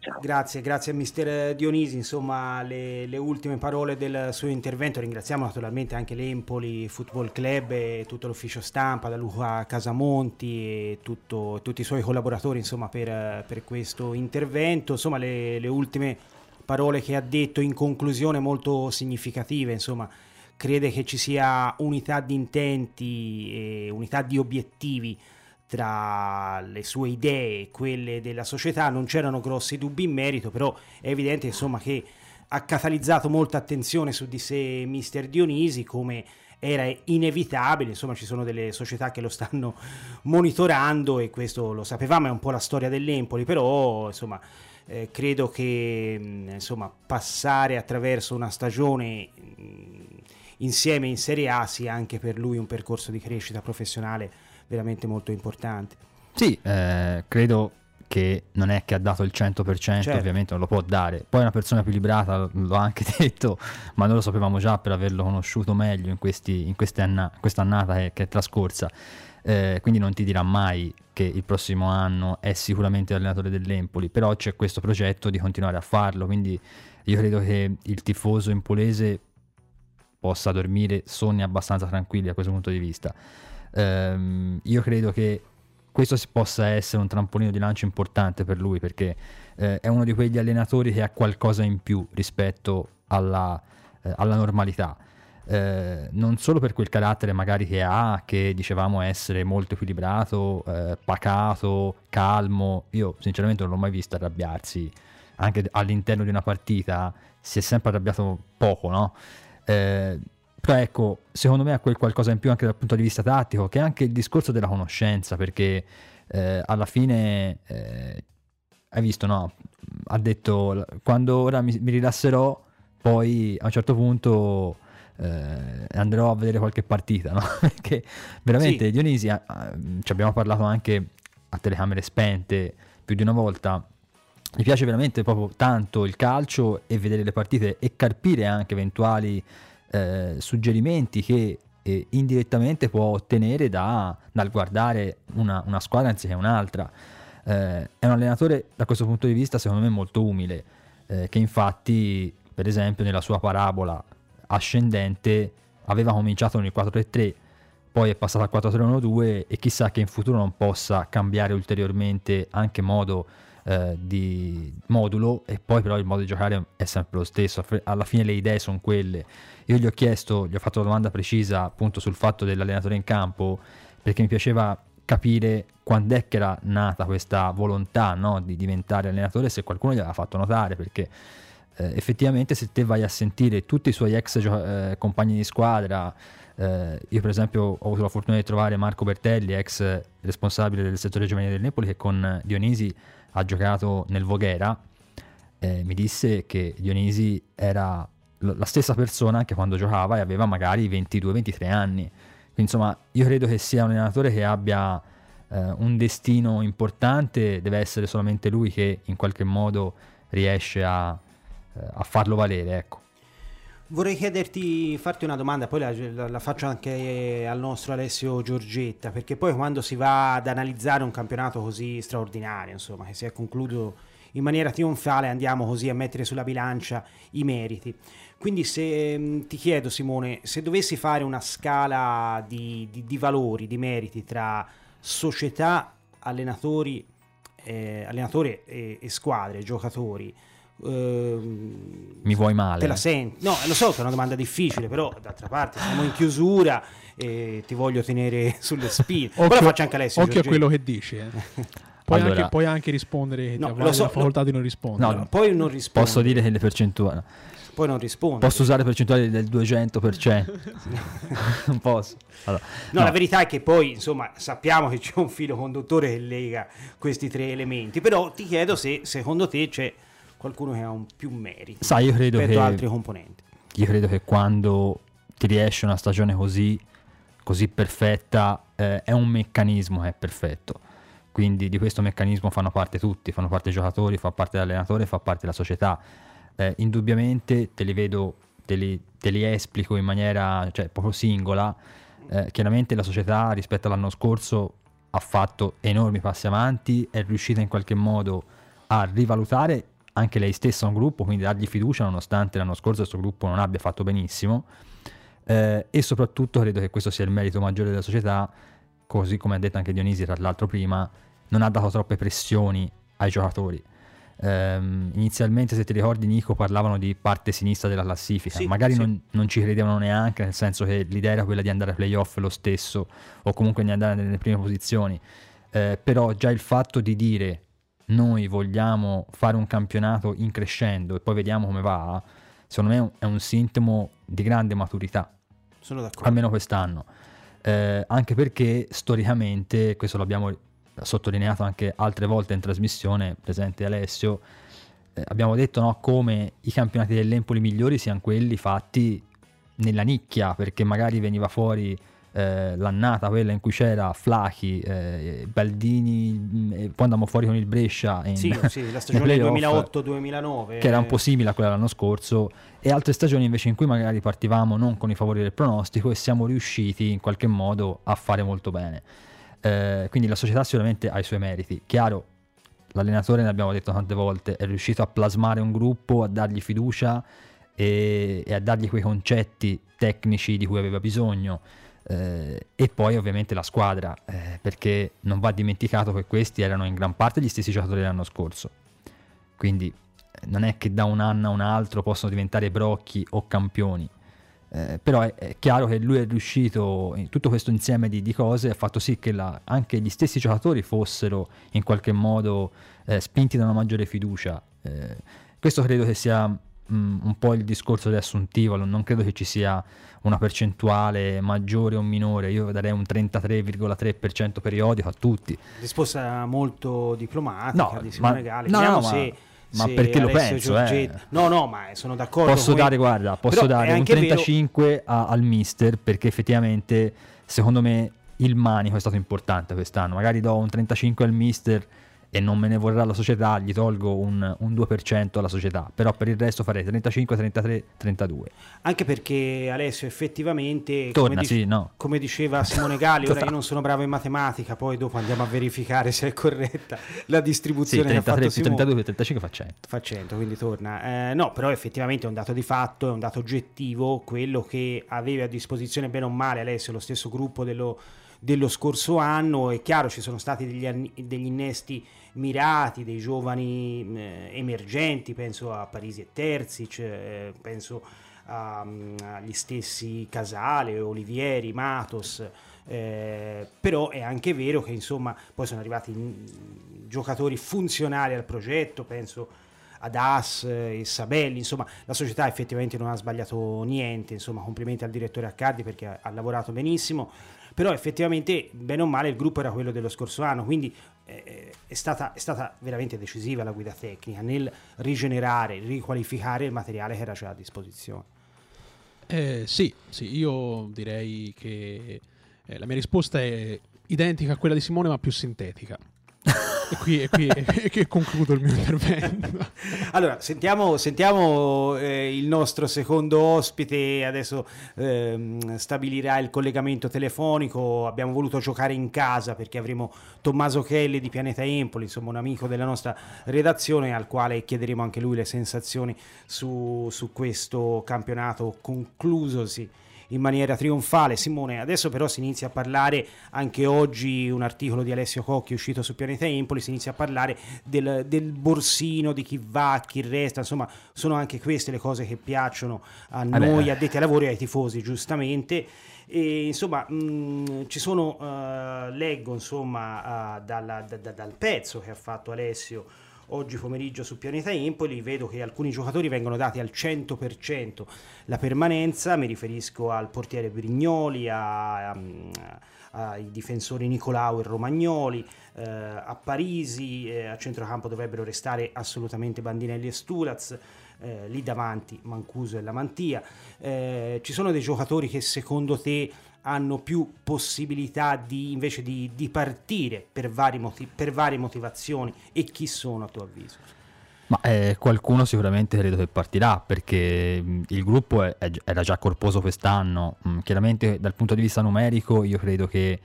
Ciao. Grazie, grazie a mister Dionisi, insomma le, le ultime parole del suo intervento. Ringraziamo naturalmente anche l'Empoli Football Club e tutto l'ufficio stampa, da Luca Casamonti e tutto, tutti i suoi collaboratori, insomma, per, per questo intervento. Insomma le, le ultime parole che ha detto in conclusione molto significative, insomma crede che ci sia unità di intenti e unità di obiettivi tra le sue idee e quelle della società. Non c'erano grossi dubbi in merito, però è evidente insomma che ha catalizzato molta attenzione su di sé mister Dionisi, come era inevitabile. Insomma ci sono delle società che lo stanno monitorando e questo lo sapevamo, è un po' la storia dell'Empoli, però insomma eh, credo che mh, insomma passare attraverso una stagione mh, insieme in Serie A sia anche per lui un percorso di crescita professionale veramente molto importante. Sì, eh, credo che non è che ha dato il cento per cento, certo, ovviamente non lo può dare, poi è una persona equilibrata, l'ho anche detto, ma noi lo sapevamo già per averlo conosciuto meglio in, questi, in quest'anna, quest'annata che, che è trascorsa, eh, quindi non ti dirà mai che il prossimo anno è sicuramente allenatore dell'Empoli, però c'è questo progetto di continuare a farlo, quindi io credo che il tifoso empolese possa dormire sonni abbastanza tranquilli a questo punto di vista. Um, io credo che questo si possa essere un trampolino di lancio importante per lui, perché eh, è uno di quegli allenatori che ha qualcosa in più rispetto alla, eh, alla normalità, eh, non solo per quel carattere magari che ha, che dicevamo essere molto equilibrato, eh, pacato, calmo. Io sinceramente non l'ho mai visto arrabbiarsi, anche all'interno di una partita si è sempre arrabbiato poco, no? Eh, però ecco, secondo me ha quel qualcosa in più anche dal punto di vista tattico, che è anche il discorso della conoscenza, perché eh, alla fine eh, hai visto, no? Ha detto, quando ora mi, mi rilasserò, poi a un certo punto eh, andrò a vedere qualche partita, no? Perché veramente sì. Dionisi, ah, ah, ci abbiamo parlato anche a telecamere spente più di una volta, mi piace veramente proprio tanto il calcio e vedere le partite e carpire anche eventuali Eh, suggerimenti che eh, indirettamente può ottenere da, dal guardare una, una squadra anziché un'altra. Eh, è un allenatore da questo punto di vista secondo me molto umile, eh, che infatti per esempio nella sua parabola ascendente aveva cominciato con il quattro tre tre, poi è passato al quattro tre uno due e chissà che in futuro non possa cambiare ulteriormente anche modo eh, di modulo, e poi però il modo di giocare è sempre lo stesso, alla fine le idee sono quelle. Io gli ho chiesto, gli ho fatto una domanda precisa appunto sul fatto dell'allenatore in campo, perché mi piaceva capire quando è che era nata questa volontà, no, di diventare allenatore, se qualcuno gliel'aveva fatto notare, perché eh, effettivamente se te vai a sentire tutti i suoi ex gio- eh, compagni di squadra, eh, io per esempio ho avuto la fortuna di trovare Marco Bertelli, ex responsabile del settore giovanile del Napoli, che con Dionisi ha giocato nel Voghera, eh, mi disse che Dionisi era la stessa persona anche quando giocava e aveva magari ventidue ventitré anni. Quindi insomma io credo che sia un allenatore che abbia eh, un destino importante, deve essere solamente lui che in qualche modo riesce a, a farlo valere, ecco. Vorrei chiederti, farti una domanda, poi la, la, la faccio anche al nostro Alessio Giorgetta, perché poi quando si va ad analizzare un campionato così straordinario, insomma, che si è concluso in maniera trionfale, andiamo così a mettere sulla bilancia i meriti. Quindi se ti chiedo, Simone, se dovessi fare una scala di, di, di valori, di meriti tra società, allenatori, eh, allenatore e, e squadre, giocatori, mi vuoi male? Te la senti? No, lo so che è una domanda difficile, però d'altra parte siamo in chiusura e ti voglio tenere sulle spine. Poi la faccio anche Alessio. Occhio a quello che dici, eh. Puoi, allora, anche, puoi anche rispondere, no, la so, facoltà lo, di non rispondere. No, poi non rispondo. Posso dire che le percentuali, poi non rispondo. Posso usare percentuali del duecento per cento? Non posso. Allora, no, no, la verità è che poi, insomma, sappiamo che c'è un filo conduttore che lega questi tre elementi, però ti chiedo se secondo te c'è qualcuno che ha un più merito. Sai, io credo rispetto che, ad altri componenti. Io credo che quando ti riesce una stagione così, così perfetta, eh, è un meccanismo che è perfetto. Quindi di questo meccanismo fanno parte tutti, fanno parte i giocatori, fa parte l'allenatore, fa parte la società. Eh, indubbiamente te li vedo te li, te li esplico in maniera, cioè, proprio singola. Eh, chiaramente la società rispetto all'anno scorso ha fatto enormi passi avanti, è riuscita in qualche modo a rivalutare anche lei stessa un gruppo, quindi dargli fiducia nonostante l'anno scorso questo gruppo non abbia fatto benissimo, eh, e soprattutto credo che questo sia il merito maggiore della società, così come ha detto anche Dionisi tra l'altro prima, non ha dato troppe pressioni ai giocatori. Um, inizialmente, se ti ricordi Nico, parlavano di parte sinistra della classifica, sì, magari sì. Non, non ci credevano neanche, nel senso che l'idea era quella di andare a playoff lo stesso o comunque di andare nelle prime posizioni, eh, però già il fatto di dire noi vogliamo fare un campionato in crescendo e poi vediamo come va, secondo me è un sintomo di grande maturità. Sono d'accordo. Almeno quest'anno, eh, anche perché storicamente, questo l'abbiamo sottolineato anche altre volte in trasmissione, presente Alessio, eh, abbiamo detto, no, come i campionati dell'Empoli migliori siano quelli fatti nella nicchia, perché magari veniva fuori eh, l'annata quella in cui c'era Flachi, eh, Baldini, eh, poi andammo fuori con il Brescia in, sì, sì, la stagione duemilaotto duemilanove, che era un po' simile a quella dell'anno scorso, e altre stagioni invece in cui magari partivamo non con i favori del pronostico e siamo riusciti in qualche modo a fare molto bene. Eh, quindi la società sicuramente ha i suoi meriti, chiaro, l'allenatore, ne abbiamo detto tante volte, è riuscito a plasmare un gruppo, a dargli fiducia e, e a dargli quei concetti tecnici di cui aveva bisogno, eh, e poi ovviamente la squadra, eh, perché non va dimenticato che questi erano in gran parte gli stessi giocatori dell'anno scorso, quindi non è che da un anno a un altro possono diventare brocchi o campioni. Eh, però è, è chiaro che lui è riuscito in tutto questo insieme di, di cose, ha fatto sì che la, anche gli stessi giocatori fossero in qualche modo eh, spinti da una maggiore fiducia. Eh, questo credo che sia mh, un po' il discorso riassuntivo, non credo che ci sia una percentuale maggiore o minore, io darei un trentatré virgola tre per cento periodico a tutti. Risposta molto diplomatica, no, di Simone Galli. No, diciamo, no, se... ma... ma sì, perché Alessio lo penso, Giorgetta... eh. no no ma sono d'accordo, posso dare, guarda, posso dare un trentacinque vero... a, al mister, perché effettivamente secondo me il manico è stato importante quest'anno, magari do un trentacinque al mister e non me ne vorrà la società, gli tolgo un, un due per cento alla società, però per il resto farei trentacinque, trentatré, trentadue, anche perché Alessio effettivamente torna, come, sì, dice, no. come diceva Simone Galli, ora io non sono bravo in matematica, poi dopo andiamo a verificare se è corretta la distribuzione, sì, trentatré che ha fatto Simone. trentadue, trentacinque fa cento, fa cento, quindi torna, eh, no, però effettivamente è un dato di fatto, è un dato oggettivo quello che aveva a disposizione bene o male Alessio, lo stesso gruppo dello dello scorso anno. È chiaro, ci sono stati degli, anni, degli innesti mirati, dei giovani eh, emergenti, penso a Parisi e Terzic, eh, penso a, um, agli stessi Casale, Olivieri, Matos, eh, però è anche vero che insomma poi sono arrivati in, giocatori funzionali al progetto, penso ad Ass e Sabelli, insomma la società effettivamente non ha sbagliato niente, insomma complimenti al direttore Accardi perché ha, ha lavorato benissimo. Però effettivamente bene o male il gruppo era quello dello scorso anno, quindi eh, è, stata, è stata veramente decisiva la guida tecnica nel rigenerare, riqualificare il materiale che era già a disposizione. Eh, sì, sì, io direi che eh, la mia risposta è identica a quella di Simone ma più sintetica. E qui, e qui e, e concludo il mio intervento. Allora, sentiamo, sentiamo eh, il nostro secondo ospite. Adesso eh, stabilirà il collegamento telefonico. Abbiamo voluto giocare in casa perché avremo Tommaso Kelly di Pianeta Empoli, insomma un amico della nostra redazione, al quale chiederemo anche lui le sensazioni su, su questo campionato conclusosi in maniera trionfale. Simone, adesso però si inizia a parlare, anche oggi un articolo di Alessio Cocchi uscito su Pianeta Empoli, si inizia a parlare del, del borsino, di chi va, chi resta, insomma sono anche queste le cose che piacciono a noi addetti ai lavori e ai tifosi, giustamente. E, insomma mh, ci sono, uh, leggo insomma uh, dalla, da, da, dal pezzo che ha fatto Alessio oggi pomeriggio su Pianeta Empoli, vedo che alcuni giocatori vengono dati al cento per cento la permanenza, mi riferisco al portiere Brignoli, a, a, ai difensori Nicolau e Romagnoli, eh, a Parisi, eh, a centrocampo dovrebbero restare assolutamente Bandinelli e Stulaz, eh, lì davanti Mancuso e Lamantia. Eh, ci sono dei giocatori che secondo te hanno più possibilità di invece di, di partire per vari, motiv- per varie motivazioni, e chi sono a tuo avviso? Ma eh, qualcuno sicuramente credo che partirà, perché il gruppo è, è, era già corposo quest'anno. Mm, chiaramente dal punto di vista numerico io credo che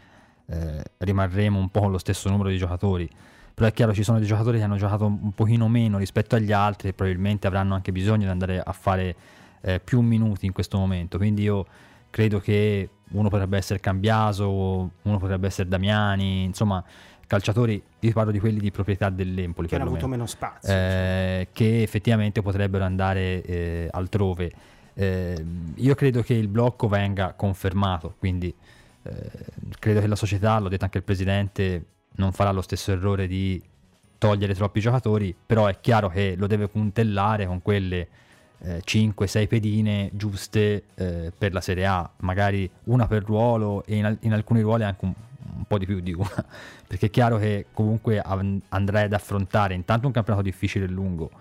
eh, rimarremo un po' con lo stesso numero di giocatori, però è chiaro ci sono dei giocatori che hanno giocato un pochino meno rispetto agli altri e probabilmente avranno anche bisogno di andare a fare eh, più minuti in questo momento, quindi io credo che uno potrebbe essere Cambiaso, uno potrebbe essere Damiani, insomma calciatori, io parlo di quelli di proprietà dell'Empoli che hanno avuto meno spazio, eh, che effettivamente potrebbero andare eh, altrove. Eh, io credo che il blocco venga confermato, quindi eh, credo che la società, l'ho detto anche il presidente, non farà lo stesso errore di togliere troppi giocatori, però è chiaro che lo deve puntellare con quelle eh, cinque sei pedine giuste eh, per la Serie A, magari una per ruolo e in, al- in alcuni ruoli anche un un po' di più di una, perché è chiaro che comunque andrai ad affrontare intanto un campionato difficile e lungo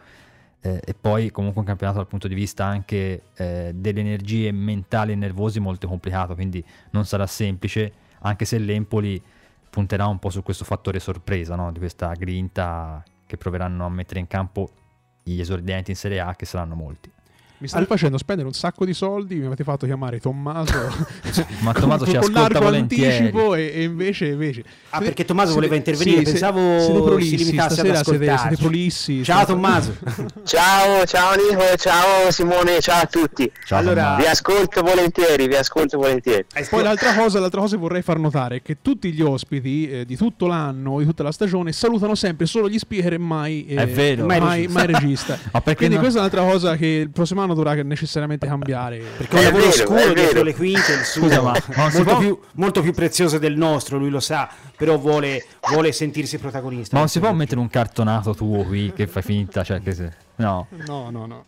eh, e poi comunque un campionato dal punto di vista anche eh, delle energie mentali e nervosi molto complicato, quindi non sarà semplice, anche se l'Empoli punterà un po' su questo fattore sorpresa, no? Di questa grinta che proveranno a mettere in campo gli esordienti in Serie A, che saranno molti. Mi stai Al... facendo spendere un sacco di soldi, mi avete fatto chiamare Tommaso ma Tommaso con, ci con ascolta volentieri e, e invece, invece ah perché Tommaso voleva de... intervenire, sì, pensavo siete prolissi, si limitasse ad ascoltarci. Siete prolissi, ciao stasera. Tommaso ciao, ciao Nico, ciao Simone, ciao a tutti, ciao, allora vi ascolto volentieri, vi ascolto volentieri. Poi l'altra cosa, l'altra cosa che vorrei far notare è che tutti gli ospiti eh, di tutto l'anno, di tutta la stagione, salutano sempre solo gli speaker e mai eh, è vero, mai, mai, mai regista ma quindi no? Questa è un'altra cosa che il prossimo anno dovrà necessariamente cambiare, perché è un lavoro oscuro dietro le quinte, il suo Scusa, ma, ma molto, più, molto più prezioso del nostro, lui lo sa, però vuole, vuole sentirsi protagonista. Ma non si può mettere un cartonato tuo qui che fai finta, cioè che se... no no no, no.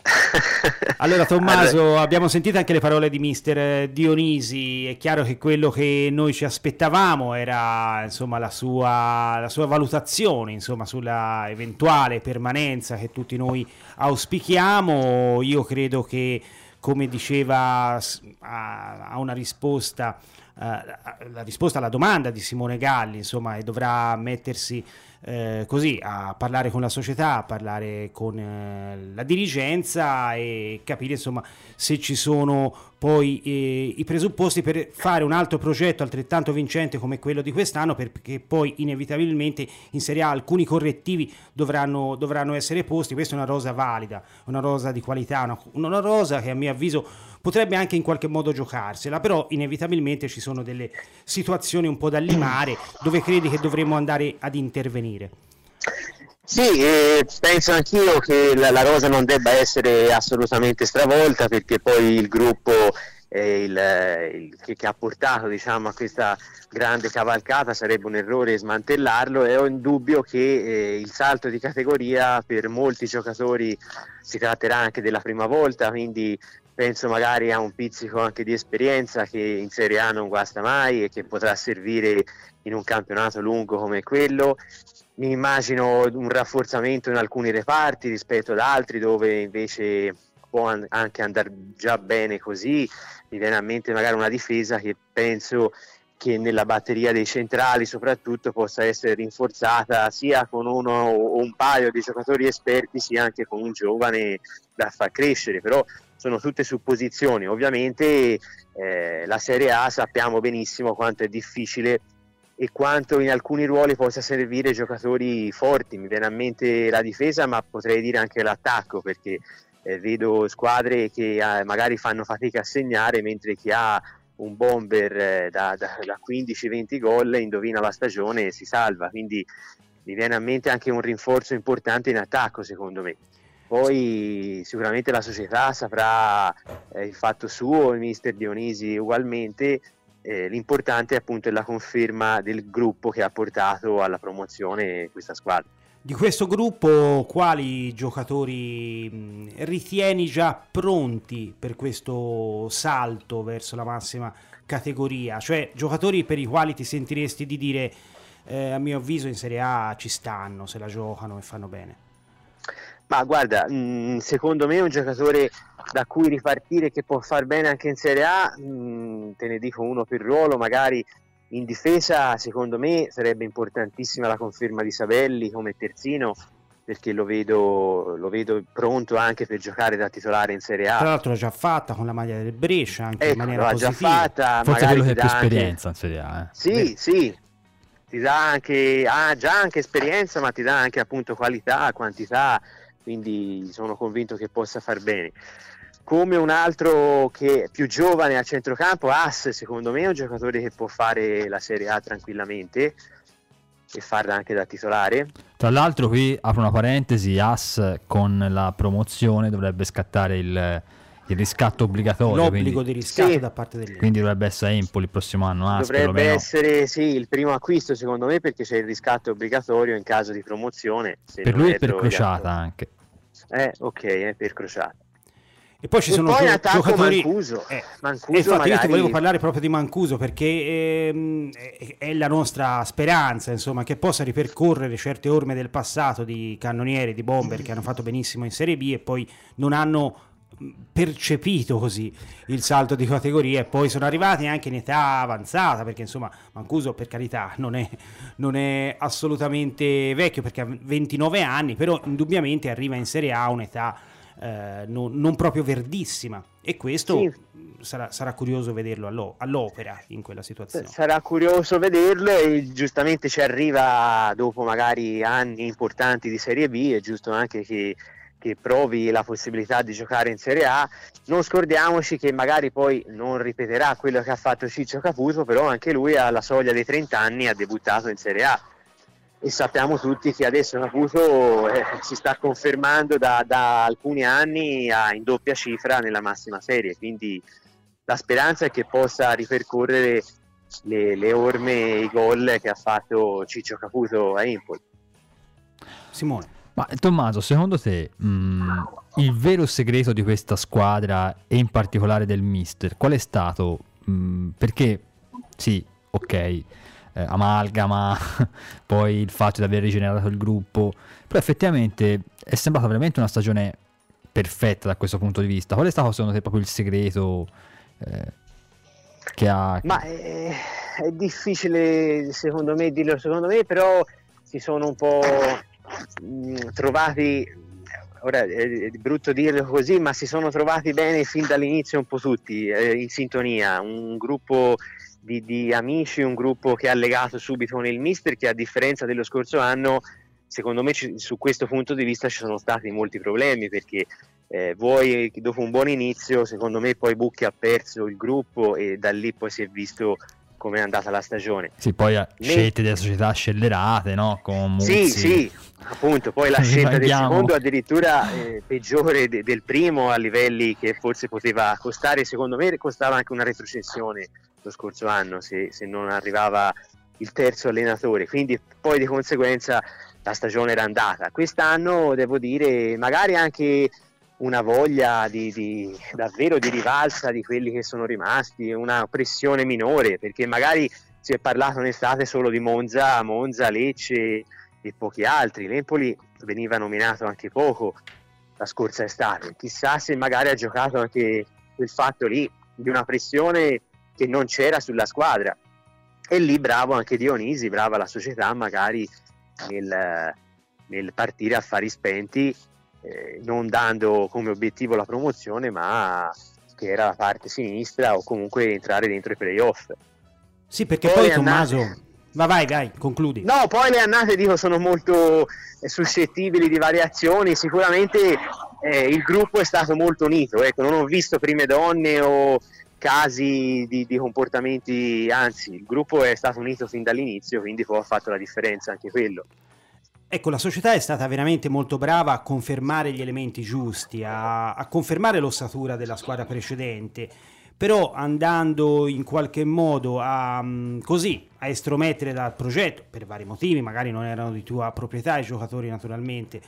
Allora Tommaso, allora, abbiamo sentito anche le parole di mister Dionisi, è chiaro che quello che noi ci aspettavamo era insomma la sua, la sua valutazione insomma sulla eventuale permanenza che tutti noi auspichiamo. Io credo che, come diceva, a una risposta uh, la risposta alla domanda di Simone Galli, insomma, e dovrà mettersi Eh, così a parlare con la società, a parlare con eh, la dirigenza e capire insomma se ci sono poi eh, i presupposti per fare un altro progetto altrettanto vincente come quello di quest'anno, perché poi inevitabilmente in Serie A alcuni correttivi dovranno, dovranno essere posti. Questa è una rosa valida, una rosa di qualità, una, una rosa che a mio avviso potrebbe anche in qualche modo giocarsela, però inevitabilmente ci sono delle situazioni un po' da limare dove credi che dovremmo andare ad intervenire. Sì, eh, penso anch'io che la, la rosa non debba essere assolutamente stravolta, perché poi il gruppo eh, il, il, che, che ha portato diciamo, a questa grande cavalcata sarebbe un errore smantellarlo, e ho in dubbio che eh, il salto di categoria per molti giocatori si tratterà anche della prima volta, quindi penso magari a un pizzico anche di esperienza che in Serie A non guasta mai e che potrà servire in un campionato lungo come quello. Mi immagino un rafforzamento in alcuni reparti rispetto ad altri dove invece può anche andare già bene così. Mi viene a mente magari una difesa che penso che nella batteria dei centrali soprattutto possa essere rinforzata sia con uno o un paio di giocatori esperti sia anche con un giovane da far crescere, però sono tutte supposizioni. Ovviamente eh, la Serie A sappiamo benissimo quanto è difficile e quanto in alcuni ruoli possa servire giocatori forti. Mi viene a mente la difesa, ma potrei dire anche l'attacco, perché eh, vedo squadre che eh, magari fanno fatica a segnare, mentre chi ha un bomber eh, da, da, da quindici venti gol indovina la stagione e si salva, quindi mi viene a mente anche un rinforzo importante in attacco secondo me. Poi sicuramente la società saprà eh, il fatto suo, il mister Dionisi ugualmente. Eh, l'importante appunto è la conferma del gruppo che ha portato alla promozione questa squadra. Di questo gruppo quali giocatori mh, ritieni già pronti per questo salto verso la massima categoria? Cioè giocatori per i quali ti sentiresti di dire eh, a mio avviso in Serie A ci stanno, se la giocano e fanno bene? Ma guarda, mh, secondo me è un giocatore da cui ripartire che può far bene anche in Serie A, mh, te ne dico uno per ruolo, magari in difesa secondo me sarebbe importantissima la conferma di Sabelli come terzino, perché lo vedo, lo vedo pronto anche per giocare da titolare in Serie A. Tra l'altro l'ha già fatta con la maglia del Brescia, anche ecco, in maniera l'ha positiva. Già fatta, forse quello che ha più esperienza anche... in Serie A. Eh. Sì, eh. sì, ti dà anche, ha già anche esperienza, ma ti dà anche appunto qualità, quantità, quindi sono convinto che possa far bene. Come un altro che è più giovane a centrocampo, Ass, secondo me è un giocatore che può fare la Serie A tranquillamente e farla anche da titolare. Tra l'altro qui apro una parentesi, Ass con la promozione dovrebbe scattare il, il riscatto obbligatorio, l'obbligo quindi, di riscatto sì, da parte dell'Empoli, quindi dovrebbe essere Empoli il prossimo anno Ass, dovrebbe perlomeno essere sì il primo acquisto secondo me, perché c'è il riscatto obbligatorio in caso di promozione se per lui è per Crociata anche eh ok è per Crociata. E poi ci e sono poi gio- giocatori Mancuso, eh, Mancuso e infatti magari... io ti volevo parlare proprio di Mancuso perché ehm, è la nostra speranza, insomma, che possa ripercorrere certe orme del passato di cannonieri, di bomber che hanno fatto benissimo in Serie B e poi non hanno percepito così il salto di categoria e poi sono arrivati anche in età avanzata, perché insomma Mancuso per carità non è, non è assolutamente vecchio perché ha ventinove anni, però indubbiamente arriva in Serie A a un'età Eh, non, non proprio verdissima, e questo sì. sarà, sarà curioso vederlo all'o, all'opera in quella situazione. Sarà curioso vederlo e giustamente ci arriva dopo magari anni importanti di Serie B, è giusto anche che, che provi la possibilità di giocare in Serie A. Non scordiamoci che magari poi non ripeterà quello che ha fatto Ciccio Caputo, però anche lui alla soglia dei trenta anni ha debuttato in Serie A. E sappiamo tutti che adesso Caputo eh, si sta confermando da, da alcuni anni a, in doppia cifra nella massima serie, quindi la speranza è che possa ripercorrere le, le orme e i gol che ha fatto Ciccio Caputo a Empoli. Simone. Ma Tommaso, secondo te mh, il vero segreto di questa squadra e in particolare del mister qual è stato? Mh, perché sì, ok, amalgama, poi il fatto di aver rigenerato il gruppo, però effettivamente è sembrata veramente una stagione perfetta da questo punto di vista. Qual è stato secondo te proprio il segreto eh, che ha? Ma è, è difficile secondo me dirlo, secondo me però si sono un po' trovati, ora è brutto dirlo così, ma si sono trovati bene fin dall'inizio un po' tutti eh, in sintonia, un gruppo Di, di amici, un gruppo che ha legato subito con il mister, che a differenza dello scorso anno secondo me ci, su questo punto di vista ci sono stati molti problemi, perché eh, voi dopo un buon inizio secondo me poi Bucchi ha perso il gruppo e da lì poi si è visto come è andata la stagione. Sì, poi ne... scelte delle società scellerate, no? Con Muzzi. Sì, sì, appunto, poi la scelta del secondo addirittura eh, peggiore de- del primo a livelli che forse poteva costare, secondo me costava anche una retrocessione lo scorso anno se, se non arrivava il terzo allenatore, quindi poi di conseguenza la stagione era andata. Quest'anno devo dire magari anche una voglia di, di davvero di rivalsa di quelli che sono rimasti, una pressione minore, perché magari si è parlato in estate solo di Monza, Monza, Lecce e pochi altri. L'Empoli veniva nominato anche poco la scorsa estate, chissà se magari ha giocato anche quel fatto lì di una pressione che non c'era sulla squadra, e lì bravo anche Dionisi, brava la società magari nel, nel partire a fari spenti, eh, non dando come obiettivo la promozione ma che era la parte sinistra o comunque entrare dentro i playoff. Sì, perché poi, poi Tommaso andate... ma vai vai concludi. No, poi le annate dico sono molto suscettibili di variazioni, sicuramente eh, il gruppo è stato molto unito, ecco, non ho visto prime donne o casi di, di comportamenti, anzi il gruppo è stato unito fin dall'inizio, quindi poi ha fatto la differenza anche quello. Ecco, la società è stata veramente molto brava a confermare gli elementi giusti, a, a confermare l'ossatura della squadra precedente, però andando in qualche modo a, così, a estromettere dal progetto per vari motivi, magari non erano di tua proprietà i giocatori naturalmente,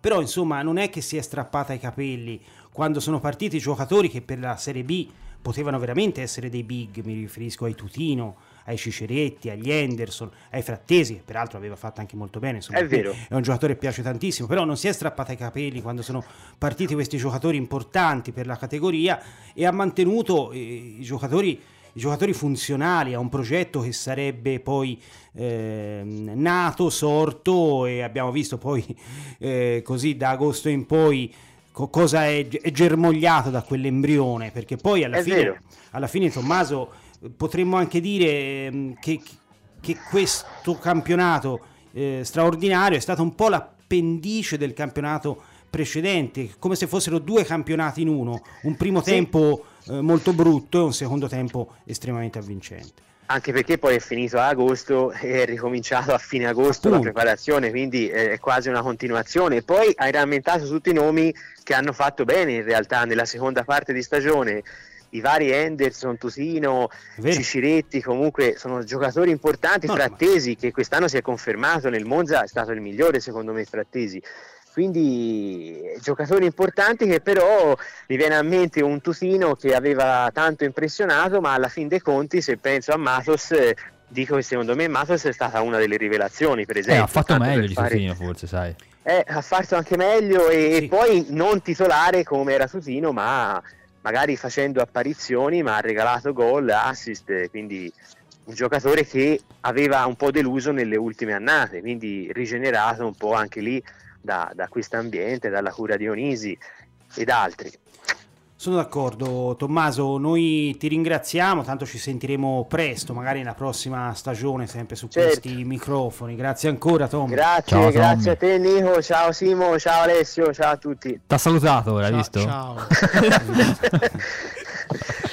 però insomma non è che si è strappata ai capelli quando sono partiti i giocatori che per la Serie B potevano veramente essere dei big, mi riferisco ai Tutino, ai Ciceretti, agli Henderson, ai Frattesi, che peraltro aveva fatto anche molto bene, insomma, è vero, è un giocatore che piace tantissimo, però non si è strappata ai capelli quando sono partiti questi giocatori importanti per la categoria e ha mantenuto eh, i giocatori i giocatori funzionali a un progetto che sarebbe poi eh, nato, sorto, e abbiamo visto poi eh, così da agosto in poi co- cosa è, è germogliato da quell'embrione, perché poi alla fine, alla fine Tommaso, potremmo anche dire che, che questo campionato eh, straordinario è stato un po' l'appendice del campionato precedente, come se fossero due campionati in uno, un primo sì. tempo eh, molto brutto e un secondo tempo estremamente avvincente. Anche perché poi è finito a agosto e è ricominciato a fine agosto Punto. La preparazione, quindi è quasi una continuazione. Poi hai rammentato tutti i nomi che hanno fatto bene in realtà nella seconda parte di stagione, i vari Henderson, Tutino, Ciceretti, comunque sono giocatori importanti, no, Frattesi ma... che quest'anno si è confermato nel Monza, è stato il migliore secondo me Frattesi. Quindi giocatori importanti, che però mi viene a mente un Tutino che aveva tanto impressionato, ma alla fin dei conti, se penso a Matos, dico che secondo me Matos è stata una delle rivelazioni, per esempio. Eh, ha fatto meglio di fare... Tutino forse, sai. Eh, ha fatto anche meglio e, sì. e poi non titolare come era Tutino, ma magari facendo apparizioni, ma ha regalato gol, assist, quindi... un giocatore che aveva un po' deluso nelle ultime annate, quindi rigenerato un po' anche lì da, da questo ambiente, dalla cura Dionisi ed altri. Sono d'accordo Tommaso, noi ti ringraziamo, tanto ci sentiremo presto, magari nella prossima stagione sempre su certo. questi microfoni. Grazie ancora Tom. Grazie, ciao, grazie Tom. A te Nico, ciao Simo, ciao Alessio, ciao a tutti. T'ha salutato ora, ciao, visto? Ciao.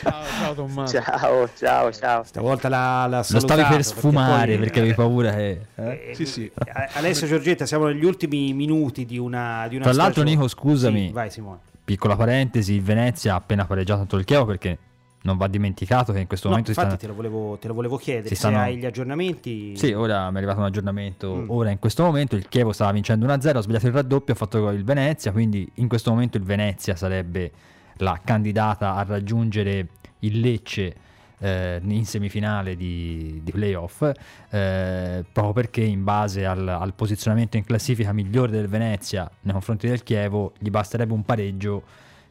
Ciao, ciao Tommaso. Ciao, ciao, ciao. Stavolta la, la lo stavi per sfumare perché, poi, perché avevi paura che... Eh? Eh, sì, sì. Alessio Giorgetta, siamo negli ultimi minuti di una, di una tra stagione. L'altro Nico, scusami. Sì, vai Simone. Piccola parentesi, il Venezia ha appena pareggiato contro il Chievo, perché non va dimenticato che in questo no, momento infatti stanno... te, lo volevo, te lo volevo chiedere se stanno... hai gli aggiornamenti. Sì, ora mi è arrivato un aggiornamento mm. ora in questo momento, il Chievo stava vincendo uno a zero, ha sbagliato il raddoppio, ha fatto il Venezia, quindi in questo momento il Venezia sarebbe la candidata a raggiungere il Lecce eh, in semifinale di, di playoff, eh, proprio perché in base al, al posizionamento in classifica migliore del Venezia nei confronti del Chievo gli basterebbe un pareggio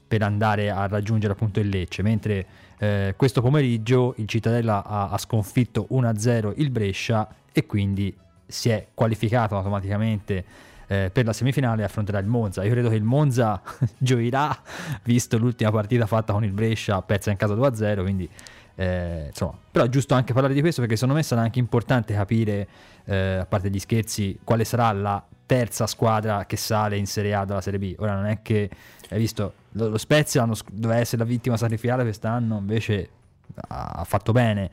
per andare a raggiungere appunto il Lecce, mentre eh, questo pomeriggio il Cittadella ha, ha sconfitto uno a zero il Brescia e quindi si è qualificato automaticamente per la semifinale, affronterà il Monza. Io credo che il Monza gioirà, visto l'ultima partita fatta con il Brescia, persa in casa due a zero, quindi eh, insomma, però è giusto anche parlare di questo, perché secondo me sarà anche importante capire, eh, a parte gli scherzi, quale sarà la terza squadra che sale in Serie A dalla Serie B. Ora non è che, hai visto, lo, lo Spezia doveva essere la vittima sacrificata quest'anno, invece ha fatto bene,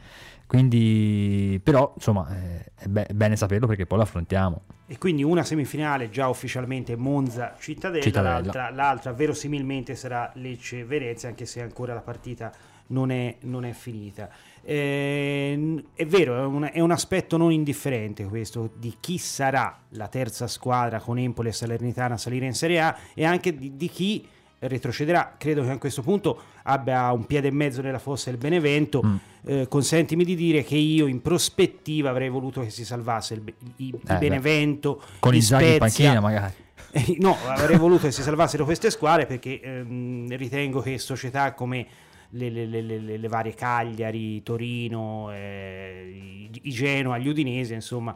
quindi però insomma eh, è, be- è bene saperlo, perché poi lo affrontiamo. E quindi una semifinale già ufficialmente Monza-Cittadella, Cittadella. l'altra, l'altra verosimilmente sarà Lecce-Venezia, anche se ancora la partita non è, non è finita. Eh, è vero, è un, è un aspetto non indifferente questo, di chi sarà la terza squadra con Empoli e Salernitana a salire in Serie A, e anche di, di chi retrocederà. Credo che a questo punto abbia un piede e mezzo nella fossa il Benevento. mm. Eh, consentimi di dire che io in prospettiva avrei voluto che si salvasse il, il, eh, il Benevento con i Zaghi in panchina magari. Eh, no, avrei voluto che si salvassero queste squadre, perché ehm, ritengo che società come le, le, le, le, le varie Cagliari, Torino, eh, i Genoa, gli Udinese, insomma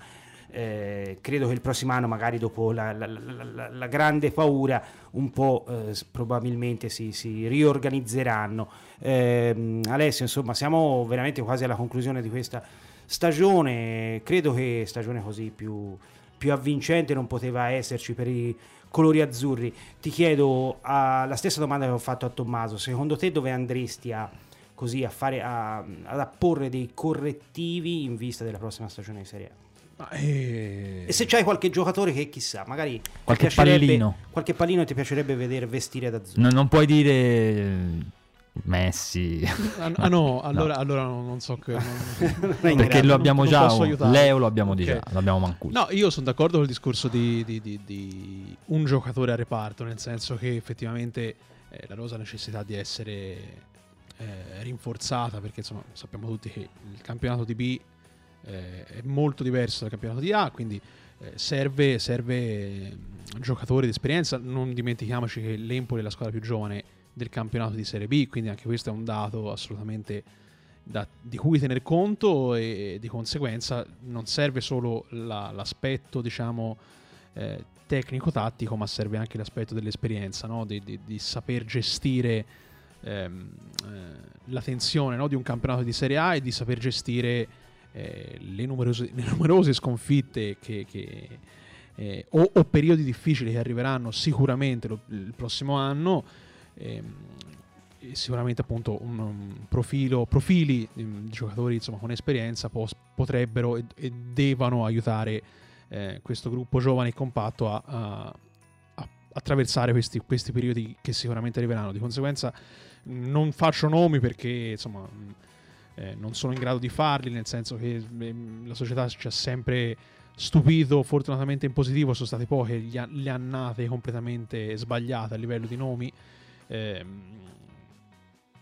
Eh, credo che il prossimo anno, magari dopo la, la, la, la, la grande paura, un po' eh, probabilmente si, si riorganizzeranno. eh, Alessio, insomma siamo veramente quasi alla conclusione di questa stagione, credo che stagione così più, più avvincente non poteva esserci per i colori azzurri. Ti chiedo ah, la stessa domanda che ho fatto a Tommaso: secondo te dove andresti a, così, a fare, a, ad apporre dei correttivi in vista della prossima stagione di Serie A? E... e se c'hai qualche giocatore che chissà, magari qualche pallino, qualche pallino ti piacerebbe vedere vestire d'azzurro? No, non puoi dire Messi. Ah, ah no, allora, no, allora non so che, non... perché lo abbiamo già, Leo lo abbiamo okay. già, l'abbiamo Mancuso. No, io sono d'accordo col discorso di, di, di, di un giocatore a reparto, nel senso che effettivamente eh, la rosa ha necessità di essere eh, rinforzata, perché insomma sappiamo tutti che il campionato di B Eh, è molto diverso dal campionato di A, quindi eh, serve, serve giocatori di esperienza. Non dimentichiamoci che l'Empoli è la squadra più giovane del campionato di Serie B, quindi anche questo è un dato assolutamente da, di cui tener conto, e di conseguenza non serve solo la, l'aspetto, diciamo, eh, tecnico-tattico, ma serve anche l'aspetto dell'esperienza, no? di, di, di saper gestire ehm, eh, la tensione, no? di un campionato di Serie A, e di saper gestire eh, le, numerose, le numerose sconfitte che... che Eh, o, o periodi difficili che arriveranno sicuramente lo, il prossimo anno, ehm, sicuramente appunto un, un profilo, profili di giocatori, insomma, con esperienza pos, potrebbero e, e devono aiutare eh, questo gruppo giovane e compatto a, a, a attraversare questi, questi periodi che sicuramente arriveranno. Di conseguenza non faccio nomi perché insomma eh, non sono in grado di farli, nel senso che eh, la società ci ha sempre stupito, fortunatamente in positivo. Sono state poche le annate completamente sbagliate a livello di nomi, ehm,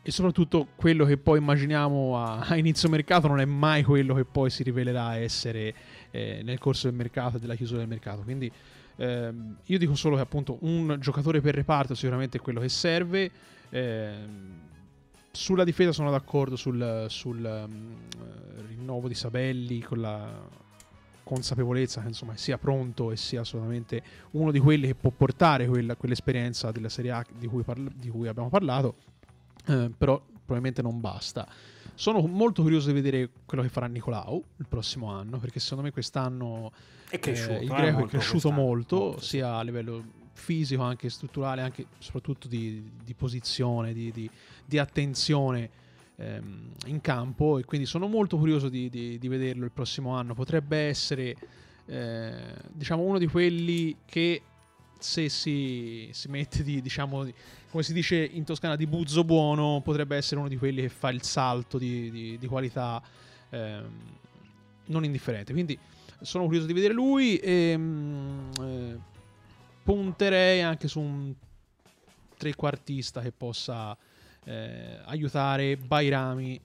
e soprattutto quello che poi immaginiamo a, a inizio mercato non è mai quello che poi si rivelerà essere eh, nel corso del mercato e della chiusura del mercato. Quindi ehm, io dico solo che appunto un giocatore per reparto sicuramente è quello che serve. ehm, Sulla difesa sono d'accordo sul, sul um, rinnovo di Sabelli, con la consapevolezza che insomma sia pronto e sia assolutamente uno di quelli che può portare quella, quell'esperienza della Serie A di cui, parla, di cui abbiamo parlato, eh, però probabilmente non basta. Sono molto curioso di vedere quello che farà Nicolau il prossimo anno, perché secondo me quest'anno è cresciuto, eh, il greco è, è cresciuto molto, molto, sia a livello fisico, anche strutturale, anche soprattutto di, di posizione, di, di, di attenzione in campo, e quindi sono molto curioso di, di, di vederlo il prossimo anno. Potrebbe essere eh, diciamo uno di quelli che, se si, si mette di, diciamo, di, come si dice in Toscana, di buzzo buono, potrebbe essere uno di quelli che fa il salto di, di, di qualità eh, non indifferente. Quindi sono curioso di vedere lui, e mh, eh, punterei anche su un trequartista che possa Eh, aiutare Bajrami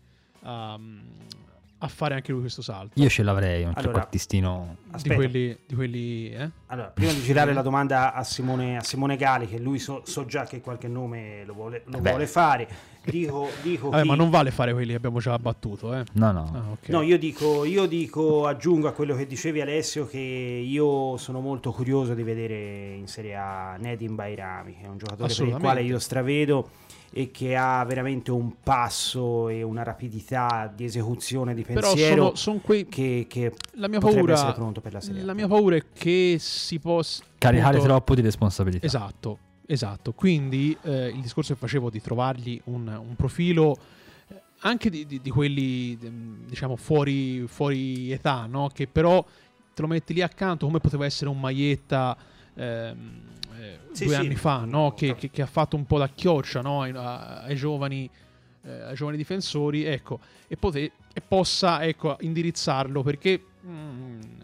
a, a fare anche lui questo salto. Io ce l'avrei un trequartistino di quelli, di quelli eh? Allora, prima di girare la domanda a Simone, a Simone Galli, che lui so, so già che qualche nome lo vuole, lo vuole fare, dico, dico Vabbè, chi... ma non vale fare quelli che abbiamo già abbattuto, eh? No, no. Ah, okay. No, io dico, io dico, aggiungo a quello che dicevi Alessio, che io sono molto curioso di vedere in Serie A Nedim Bajrami, che è un giocatore per il quale io stravedo, e che ha veramente un passo e una rapidità di esecuzione di pensiero. Però sono, sono quei... che, che la mia potrebbe paura, essere pronto per la Serie A. La mia paura è che si possa caricare appunto troppo di responsabilità. Esatto, esatto. Quindi eh, il discorso che facevo di trovargli un, un profilo eh, anche di, di, di quelli, diciamo, fuori, fuori età, no? Che però te lo metti lì accanto, come poteva essere un Maglietta Eh, sì, due sì. anni fa, no? che, che, che ha fatto un po' da chioccia, no? ai, ai, giovani, eh, ai giovani difensori, ecco, e, pote- e possa, ecco, indirizzarlo, perché mh,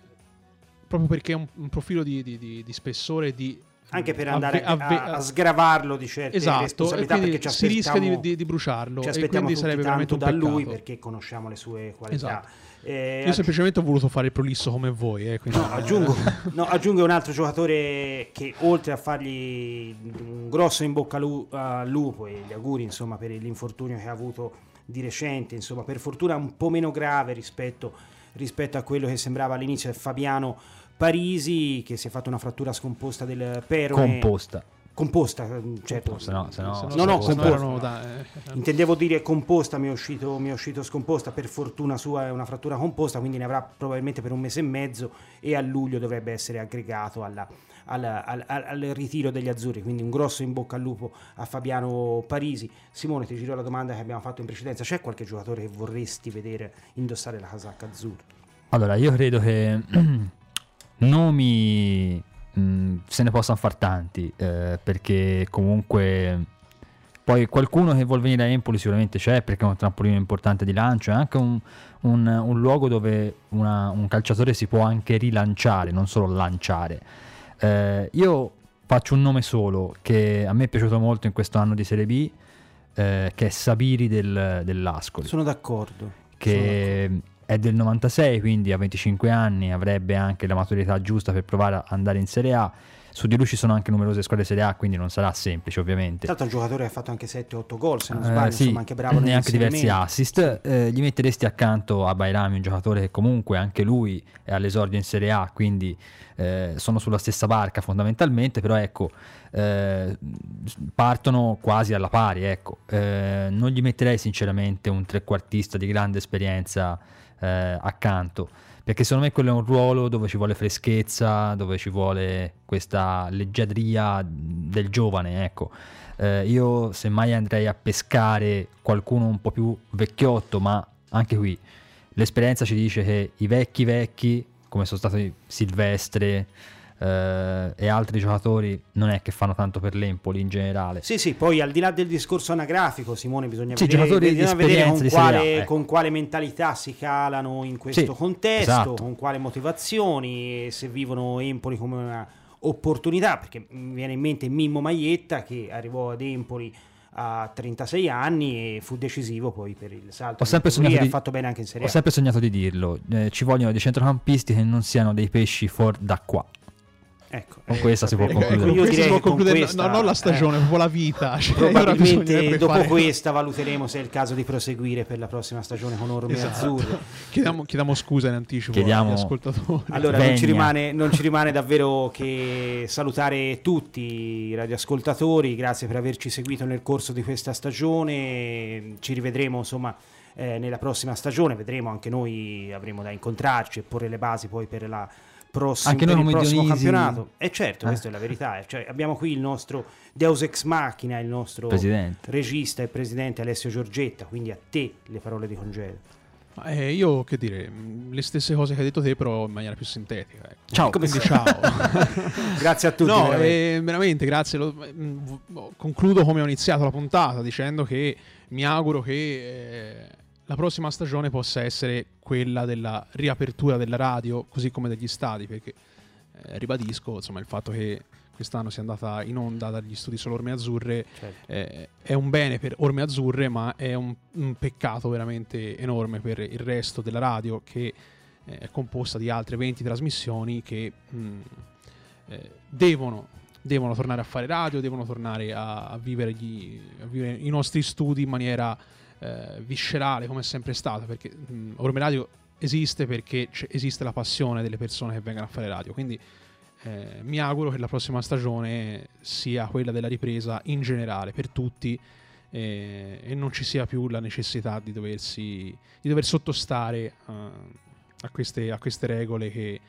proprio perché è un, un profilo di, di, di, di spessore, di anche per andare avve- avve- a, a sgravarlo di certe esatto, responsabilità, perché ci si rischia di, di, di bruciarlo, ci aspettiamo, e quindi sarebbe veramente un da peccato lui, perché conosciamo le sue qualità. Esatto. Eh, Io semplicemente ho voluto fare il prolisso come voi, eh, quindi... no, aggiungo, no, aggiungo un altro giocatore che, oltre a fargli un grosso in bocca al lupo e gli auguri, insomma, per l'infortunio che ha avuto di recente, insomma, per fortuna un po' meno grave rispetto, rispetto a quello che sembrava all'inizio, è Fabiano Parisi, che si è fatto una frattura scomposta del perone. Composta. Composta, certo. Composta, no, se no, no, no, composta, no. Da, eh. Intendevo dire composta, mi è uscito, mi è uscito scomposta. Per fortuna sua è una frattura composta, quindi ne avrà probabilmente per un mese e mezzo, e a luglio dovrebbe essere aggregato alla, alla, al, al ritiro degli azzurri. Quindi un grosso in bocca al lupo a Fabiano Parisi. Simone, ti giro la domanda che abbiamo fatto in precedenza: c'è qualche giocatore che vorresti vedere indossare la casacca azzurra? Allora, io credo che nomi mh, se ne possano far tanti, eh, perché comunque poi qualcuno che vuol venire a Empoli sicuramente c'è, perché è un trampolino importante di lancio, è anche un, un, un luogo dove una, un calciatore si può anche rilanciare, non solo lanciare. Eh, io faccio un nome solo che a me è piaciuto molto in questo anno di Serie B, eh, che è Sabiri del, dell'Ascoli. Sono d'accordo. Che... Sono d'accordo. È del novantasei, quindi a venticinque anni avrebbe anche la maturità giusta per provare a andare in Serie A. su di lui ci sono anche numerose squadre Serie A, quindi non sarà semplice ovviamente. Tanto è un giocatore che ha fatto anche sette otto gol, se non sbaglio, uh, sì, insomma, anche bravo, ne anche diversi assist. Eh, gli metteresti accanto a Bajrami, un giocatore che comunque anche lui è all'esordio in Serie A, quindi eh, sono sulla stessa barca fondamentalmente, però ecco, eh, partono quasi alla pari, ecco. Eh, non gli metterei sinceramente un trequartista di grande esperienza eh, accanto, perché secondo me quello è un ruolo dove ci vuole freschezza, dove ci vuole questa leggiadria del giovane, ecco. Eh, io semmai andrei a pescare qualcuno un po' più vecchiotto, ma anche qui l'esperienza ci dice che i vecchi vecchi, come sono stati Silvestre eh, e altri giocatori, non è che fanno tanto per l'Empoli in generale. Sì, sì, poi al di là del discorso anagrafico, Simone, bisogna sì, vedere, bisogna vedere con, quale, A, eh. con quale mentalità si calano in questo sì, contesto, esatto. Con quale motivazioni, se vivono Empoli come una opportunità, perché mi viene in mente Mimmo Maglietta che arrivò ad Empoli a trentasei anni e fu decisivo poi per il salto. Ho sempre sognato di, ha fatto bene anche in Serie A. Ho sempre sognato di dirlo, eh, ci vogliono dei centrocampisti che non siano dei pesci fuor da qua. Ecco, con eh, questa si può concludere, io direi si può concludere questa, no, non la stagione, eh, la vita, cioè, probabilmente dopo fare... questa valuteremo se è il caso di proseguire per la prossima stagione con Orme esatto. Azzurre. Chiediamo, chiediamo scusa in anticipo chiediamo... agli ascoltatori. Allora non ci, rimane, non ci rimane davvero che salutare tutti i radioascoltatori, grazie per averci seguito nel corso di questa stagione, ci rivedremo insomma eh, nella prossima stagione, vedremo, anche noi avremo da incontrarci e porre le basi poi per la prossimo, anche per il prossimo Dionisi. campionato, e eh certo, eh. questa è la verità, cioè, abbiamo qui il nostro Deus Ex Machina, il nostro presidente. regista e presidente Alessio Giorgetta, quindi a te le parole di congedo. Eh, io che dire, le stesse cose che hai detto te, però in maniera più sintetica. Ecco. Ciao, quindi, ciao. Grazie a tutti. No, veramente, eh, veramente grazie. Lo, concludo come ho iniziato la puntata, dicendo che mi auguro che... Eh, la prossima stagione possa essere quella della riapertura della radio, così come degli stadi, perché eh, ribadisco insomma il fatto che quest'anno sia andata in onda dagli studi solo Orme Azzurre, certo. eh, è un bene per Orme Azzurre, ma è un, un peccato veramente enorme per il resto della radio, che eh, è composta di altre venti trasmissioni che mh, eh, devono... devono tornare a fare radio, devono tornare a, a, vivere, gli, a vivere i nostri studi in maniera eh, viscerale, come è sempre stato, perché mh, Orme Radio esiste perché c- esiste la passione delle persone che vengono a fare radio, quindi eh, mi auguro che la prossima stagione sia quella della ripresa in generale per tutti, eh, e non ci sia più la necessità di, doversi, di dover sottostare uh, a, queste, a queste regole che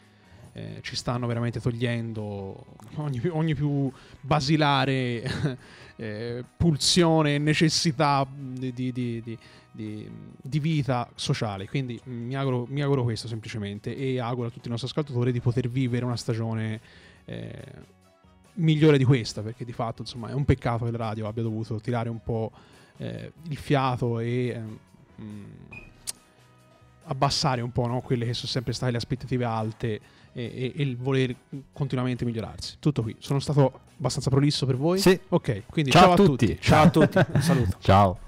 Eh, ci stanno veramente togliendo ogni, ogni più basilare eh, pulsione e necessità di, di, di, di, di vita sociale. Quindi mi auguro, mi auguro questo semplicemente, e auguro a tutti i nostri ascoltatori di poter vivere una stagione eh, migliore di questa, perché di fatto insomma è un peccato che la radio abbia dovuto tirare un po' eh, il fiato e... Eh, mh, abbassare un po', no? Quelle che sono sempre state le aspettative alte e, e, e il voler continuamente migliorarsi. Tutto qui. Sono stato abbastanza prolisso per voi? Sì. Ok, quindi ciao, ciao a tutti. tutti. Ciao a tutti. Un saluto. Ciao.